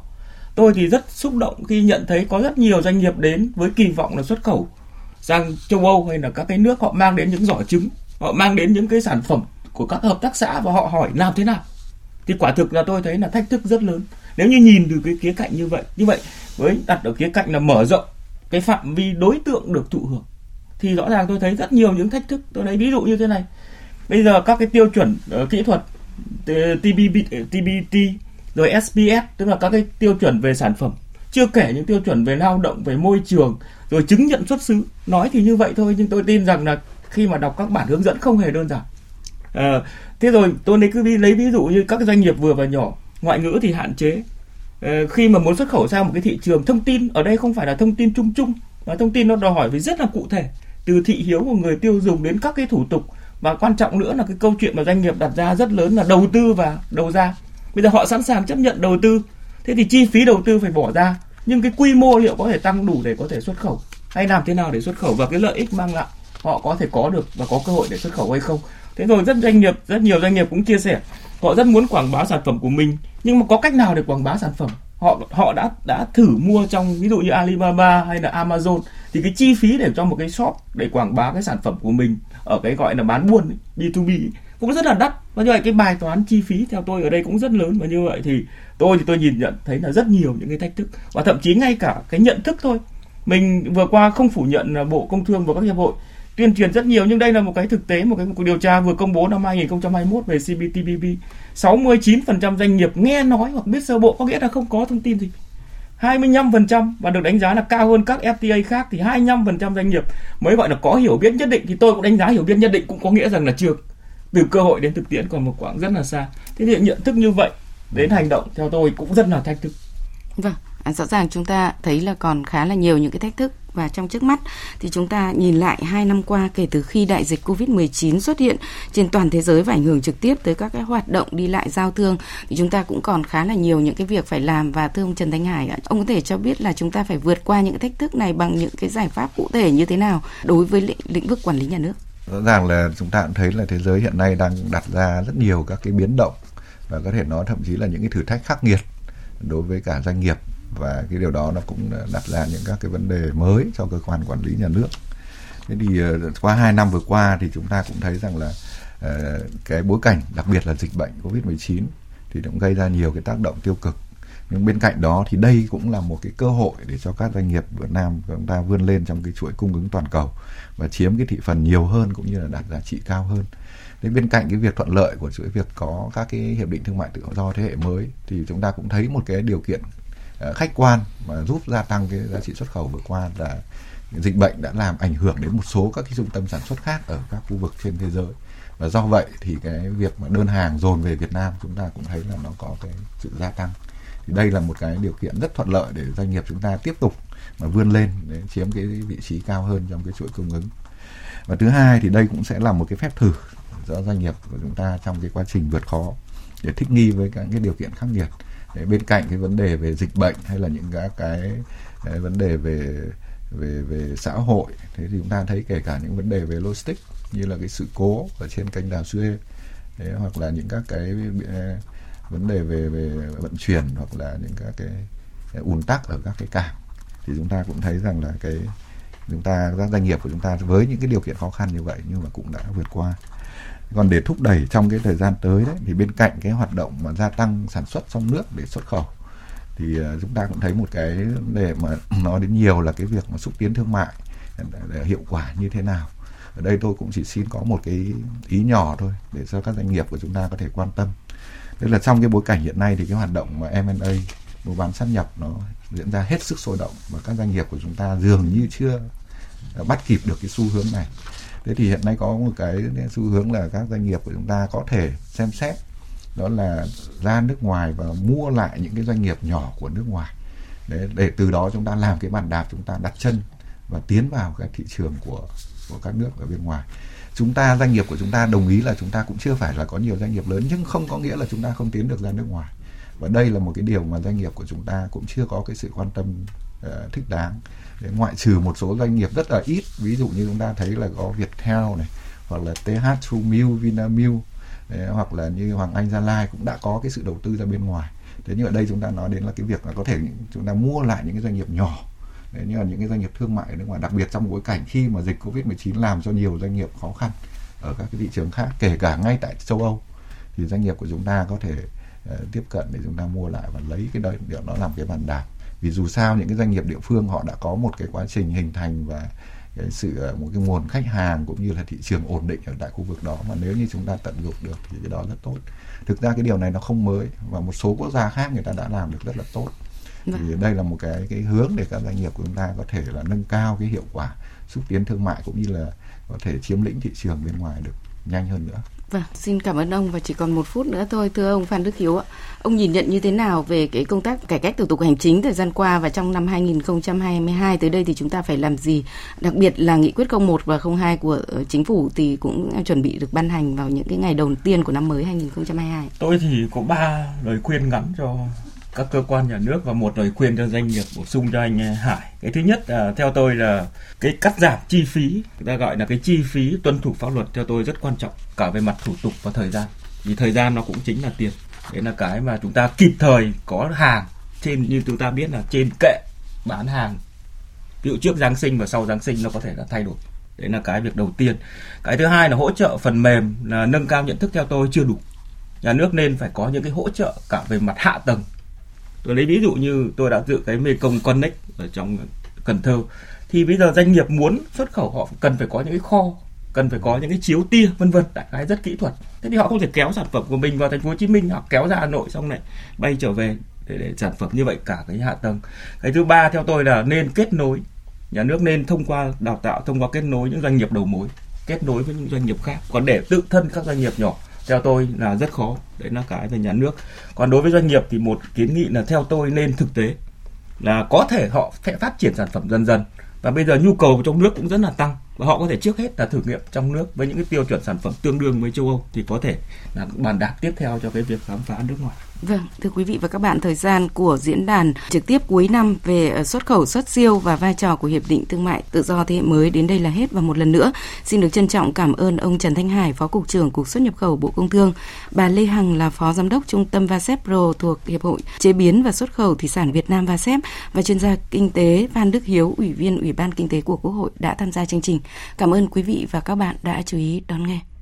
Tôi thì rất xúc động khi nhận thấy có rất nhiều doanh nghiệp đến với kỳ vọng là xuất khẩu sang châu Âu hay là các cái nước, họ mang đến những giỏ trứng, họ mang đến những cái sản phẩm của các hợp tác xã và họ hỏi làm thế nào. Thì quả thực là tôi thấy là thách thức rất lớn nếu như nhìn từ cái khía cạnh như vậy. Như vậy với đặt ở khía cạnh là mở rộng cái phạm vi đối tượng được thụ hưởng thì rõ ràng tôi thấy rất nhiều những thách thức. Tôi lấy ví dụ như thế này, bây giờ các cái tiêu chuẩn kỹ thuật TPP rồi SPS, tức là các cái tiêu chuẩn về sản phẩm, chưa kể những tiêu chuẩn về lao động, về môi trường, rồi chứng nhận xuất xứ. Nói thì như vậy thôi nhưng tôi tin rằng là khi mà đọc các bản hướng dẫn không hề đơn giản. Thế rồi tôi lấy ví dụ như các doanh nghiệp vừa và nhỏ, ngoại ngữ thì hạn chế. Khi mà muốn xuất khẩu sang một cái thị trường, thông tin ở đây không phải là thông tin chung chung, mà thông tin nó đòi hỏi về rất là cụ thể, từ thị hiếu của người tiêu dùng đến các cái thủ tục. Và quan trọng nữa là cái câu chuyện mà doanh nghiệp đặt ra rất lớn là đầu tư và đầu ra. Bây giờ họ sẵn sàng chấp nhận đầu tư, thế thì chi phí đầu tư phải bỏ ra, nhưng cái quy mô liệu có thể tăng đủ để có thể xuất khẩu, hay làm thế nào để xuất khẩu, và cái lợi ích mang lại họ có thể có được và có cơ hội để xuất khẩu hay không. Thế rồi rất nhiều doanh nghiệp cũng chia sẻ họ rất muốn quảng bá sản phẩm của mình, nhưng mà có cách nào để quảng bá sản phẩm. Họ đã thử mua trong ví dụ như Alibaba hay là Amazon, thì cái chi phí để cho một cái shop để quảng bá cái sản phẩm của mình ở cái gọi là bán buôn B2B cũng rất là đắt. Và như vậy cái bài toán chi phí theo tôi ở đây cũng rất lớn. Và như vậy thì tôi nhìn nhận thấy là rất nhiều những cái thách thức, và thậm chí ngay cả cái nhận thức thôi. Mình vừa qua không phủ nhận là Bộ Công Thương và các hiệp hội tuyên truyền rất nhiều, nhưng đây là một cái thực tế, một cuộc điều tra vừa công bố năm 2021 về CPTPP. 69% doanh nghiệp nghe nói hoặc biết sơ bộ, có nghĩa là không có thông tin gì. 25%, và được đánh giá là cao hơn các FTA khác, thì 25% doanh nghiệp mới gọi là có hiểu biết nhất định. Thì tôi cũng đánh giá hiểu biết nhất định cũng có nghĩa rằng là chưa, từ cơ hội đến thực tiễn còn một khoảng rất là xa. Thế thì nhận thức như vậy đến hành động theo tôi cũng rất là thách thức. Vâng, rõ ràng chúng ta thấy là còn khá là nhiều những cái thách thức và trong trước mắt thì chúng ta nhìn lại 2 năm qua kể từ khi đại dịch Covid-19 xuất hiện trên toàn thế giới và ảnh hưởng trực tiếp tới các cái hoạt động đi lại giao thương thì chúng ta cũng còn khá là nhiều những cái việc phải làm. Và thưa ông Trần Thanh Hải, ông có thể cho biết là chúng ta phải vượt qua những thách thức này bằng những cái giải pháp cụ thể như thế nào đối với lĩnh vực quản lý nhà nước? Rõ ràng là chúng ta cũng thấy là thế giới hiện nay đang đặt ra rất nhiều các cái biến động và có thể nói thậm chí là những cái thử thách khắc nghiệt đối với cả doanh nghiệp, và cái điều đó nó cũng đặt ra những các cái vấn đề mới cho cơ quan quản lý nhà nước. Thế thì qua 2 năm vừa qua thì chúng ta cũng thấy rằng là cái bối cảnh đặc biệt là dịch bệnh Covid-19 thì cũng gây ra nhiều cái tác động tiêu cực. Nhưng bên cạnh đó thì đây cũng là một cái cơ hội để cho các doanh nghiệp Việt Nam chúng ta vươn lên trong cái chuỗi cung ứng toàn cầu và chiếm cái thị phần nhiều hơn cũng như là đạt giá trị cao hơn. Thế bên cạnh cái việc thuận lợi của chuỗi việc có các cái hiệp định thương mại tự do thế hệ mới thì chúng ta cũng thấy một cái điều kiện khách quan mà giúp gia tăng cái giá trị xuất khẩu vừa qua là dịch bệnh đã làm ảnh hưởng đến một số các cái trung tâm sản xuất khác ở các khu vực trên thế giới. Và do vậy thì cái việc mà đơn hàng dồn về Việt Nam chúng ta cũng thấy là nó có cái sự gia tăng. Thì đây là một cái điều kiện rất thuận lợi để doanh nghiệp chúng ta tiếp tục mà vươn lên để chiếm cái vị trí cao hơn trong cái chuỗi cung ứng. Và thứ hai thì đây cũng sẽ là một cái phép thử cho doanh nghiệp của chúng ta trong cái quá trình vượt khó để thích nghi với các cái điều kiện khắc nghiệt. Để bên cạnh cái vấn đề về dịch bệnh hay là những cái vấn đề về xã hội, thế thì chúng ta thấy kể cả những vấn đề về logistics như là cái sự cố ở trên kênh đào Suez, hoặc là những các cái vấn đề về vận chuyển, hoặc là những các cái ùn tắc ở các cái cảng, thì chúng ta cũng thấy rằng là các doanh nghiệp của chúng ta với những cái điều kiện khó khăn như vậy nhưng mà cũng đã vượt qua. Còn để thúc đẩy trong cái thời gian tới đấy, thì bên cạnh cái hoạt động mà gia tăng sản xuất trong nước để xuất khẩu thì chúng ta cũng thấy một cái vấn đề mà nói đến nhiều là cái việc mà xúc tiến thương mại để hiệu quả như thế nào. Ở đây tôi cũng chỉ xin có một cái ý nhỏ thôi để cho các doanh nghiệp của chúng ta có thể quan tâm. Tức là trong cái bối cảnh hiện nay thì cái hoạt động mà M&A, mua bán sát nhập, nó diễn ra hết sức sôi động và các doanh nghiệp của chúng ta dường như chưa bắt kịp được cái xu hướng này. Thế thì hiện nay có một cái xu hướng là các doanh nghiệp của chúng ta có thể xem xét đó là ra nước ngoài và mua lại những cái doanh nghiệp nhỏ của nước ngoài. Để từ đó chúng ta làm cái bàn đạp, chúng ta đặt chân và tiến vào các thị trường của các nước ở bên ngoài. Chúng ta, doanh nghiệp của chúng ta đồng ý là chúng ta cũng chưa phải là có nhiều doanh nghiệp lớn, nhưng không có nghĩa là chúng ta không tiến được ra nước ngoài. Và đây là một cái điều mà doanh nghiệp của chúng ta cũng chưa có cái sự quan tâm thích đáng. Để ngoại trừ một số doanh nghiệp rất là ít, ví dụ như chúng ta thấy là có Viettel này, hoặc là TH True Milk, Vinamilk, hoặc là như Hoàng Anh Gia Lai cũng đã có cái sự đầu tư ra bên ngoài. Thế nhưng ở đây chúng ta nói đến là cái việc là có thể chúng ta mua lại những cái doanh nghiệp nhỏ. Đấy, như là những cái doanh nghiệp thương mại ở nước ngoài, đặc biệt trong bối cảnh khi mà dịch Covid-19 làm cho nhiều doanh nghiệp khó khăn ở các cái thị trường khác, kể cả ngay tại châu Âu, thì doanh nghiệp của chúng ta có thể tiếp cận để chúng ta mua lại và lấy cái điều đó làm cái bàn đạp. Vì dù sao những cái doanh nghiệp địa phương họ đã có một cái quá trình hình thành và một cái nguồn khách hàng cũng như là thị trường ổn định ở tại khu vực đó, mà nếu như chúng ta tận dụng được thì cái đó rất tốt. Thực ra cái điều này nó không mới và một số quốc gia khác người ta đã làm được rất là tốt. Thì đây là một cái hướng để các doanh nghiệp của chúng ta có thể là nâng cao cái hiệu quả xúc tiến thương mại cũng như là có thể chiếm lĩnh thị trường bên ngoài được nhanh hơn nữa. Vâng, xin cảm ơn ông và chỉ còn 1 phút nữa thôi. Thưa ông Phan Đức Hiếu ạ, ông nhìn nhận như thế nào về cái công tác cải cách thủ tục hành chính thời gian qua và trong năm 2022 tới đây thì chúng ta phải làm gì? Đặc biệt là nghị quyết 01 và 02 của chính phủ thì cũng chuẩn bị được ban hành vào những cái ngày đầu tiên của năm mới 2022. Tôi thì có 3 lời khuyên ngắn cho các cơ quan nhà nước và 1 lời khuyên cho doanh nghiệp, bổ sung cho anh Hải. Cái thứ nhất là theo tôi là cái cắt giảm chi phí, người ta gọi là cái chi phí tuân thủ pháp luật, theo tôi rất quan trọng cả về mặt thủ tục và thời gian. Vì thời gian nó cũng chính là tiền. Đấy là cái mà chúng ta kịp thời có hàng trên, như chúng ta biết là trên kệ bán hàng, ví dụ trước Giáng sinh và sau Giáng sinh nó có thể là thay đổi. Đấy là cái việc đầu tiên. Cái thứ hai là hỗ trợ phần mềm, là nâng cao nhận thức theo tôi chưa đủ. Nhà nước nên phải có những cái hỗ trợ cả về mặt hạ tầng. Tôi lấy ví dụ như tôi đã dự cái Mekong Connect ở trong Cần Thơ, thì bây giờ doanh nghiệp muốn xuất khẩu họ cần phải có những cái kho, cần phải có những cái chiếu tia vân vân, đại khái rất kỹ thuật. Thế thì họ không thể kéo sản phẩm của mình vào thành phố Hồ Chí Minh, họ kéo ra Hà Nội xong lại bay trở về để sản phẩm, như vậy cả cái hạ tầng. Cái thứ ba theo tôi là nên kết nối, nhà nước nên thông qua đào tạo, thông qua kết nối những doanh nghiệp đầu mối, kết nối với những doanh nghiệp khác. Còn để tự thân các doanh nghiệp nhỏ theo tôi là rất khó, đấy là cái về nhà nước. Còn đối với doanh nghiệp thì một kiến nghị là theo tôi nên thực tế là có thể họ sẽ phát triển sản phẩm dần dần, Và bây giờ nhu cầu trong nước cũng rất là tăng, và họ có thể trước hết là thử nghiệm trong nước với những cái tiêu chuẩn sản phẩm tương đương với châu Âu, thì có thể là bàn đạp tiếp theo cho cái việc khám phá nước ngoài. Vâng, thưa quý vị và các bạn, thời gian của diễn đàn trực tiếp cuối năm về xuất khẩu xuất siêu và vai trò của Hiệp định Thương mại Tự do Thế hệ mới đến đây là hết. Và một lần nữa, xin được trân trọng cảm ơn ông Trần Thanh Hải, Phó Cục trưởng Cục Xuất nhập khẩu Bộ Công Thương, bà Lê Hằng là Phó Giám đốc Trung tâm VASEP Pro thuộc Hiệp hội Chế biến và Xuất khẩu Thủy sản Việt Nam VASEP, và chuyên gia kinh tế Phan Đức Hiếu, Ủy viên Ủy ban Kinh tế của Quốc hội đã tham gia chương trình. Cảm ơn quý vị và các bạn đã chú ý đón nghe.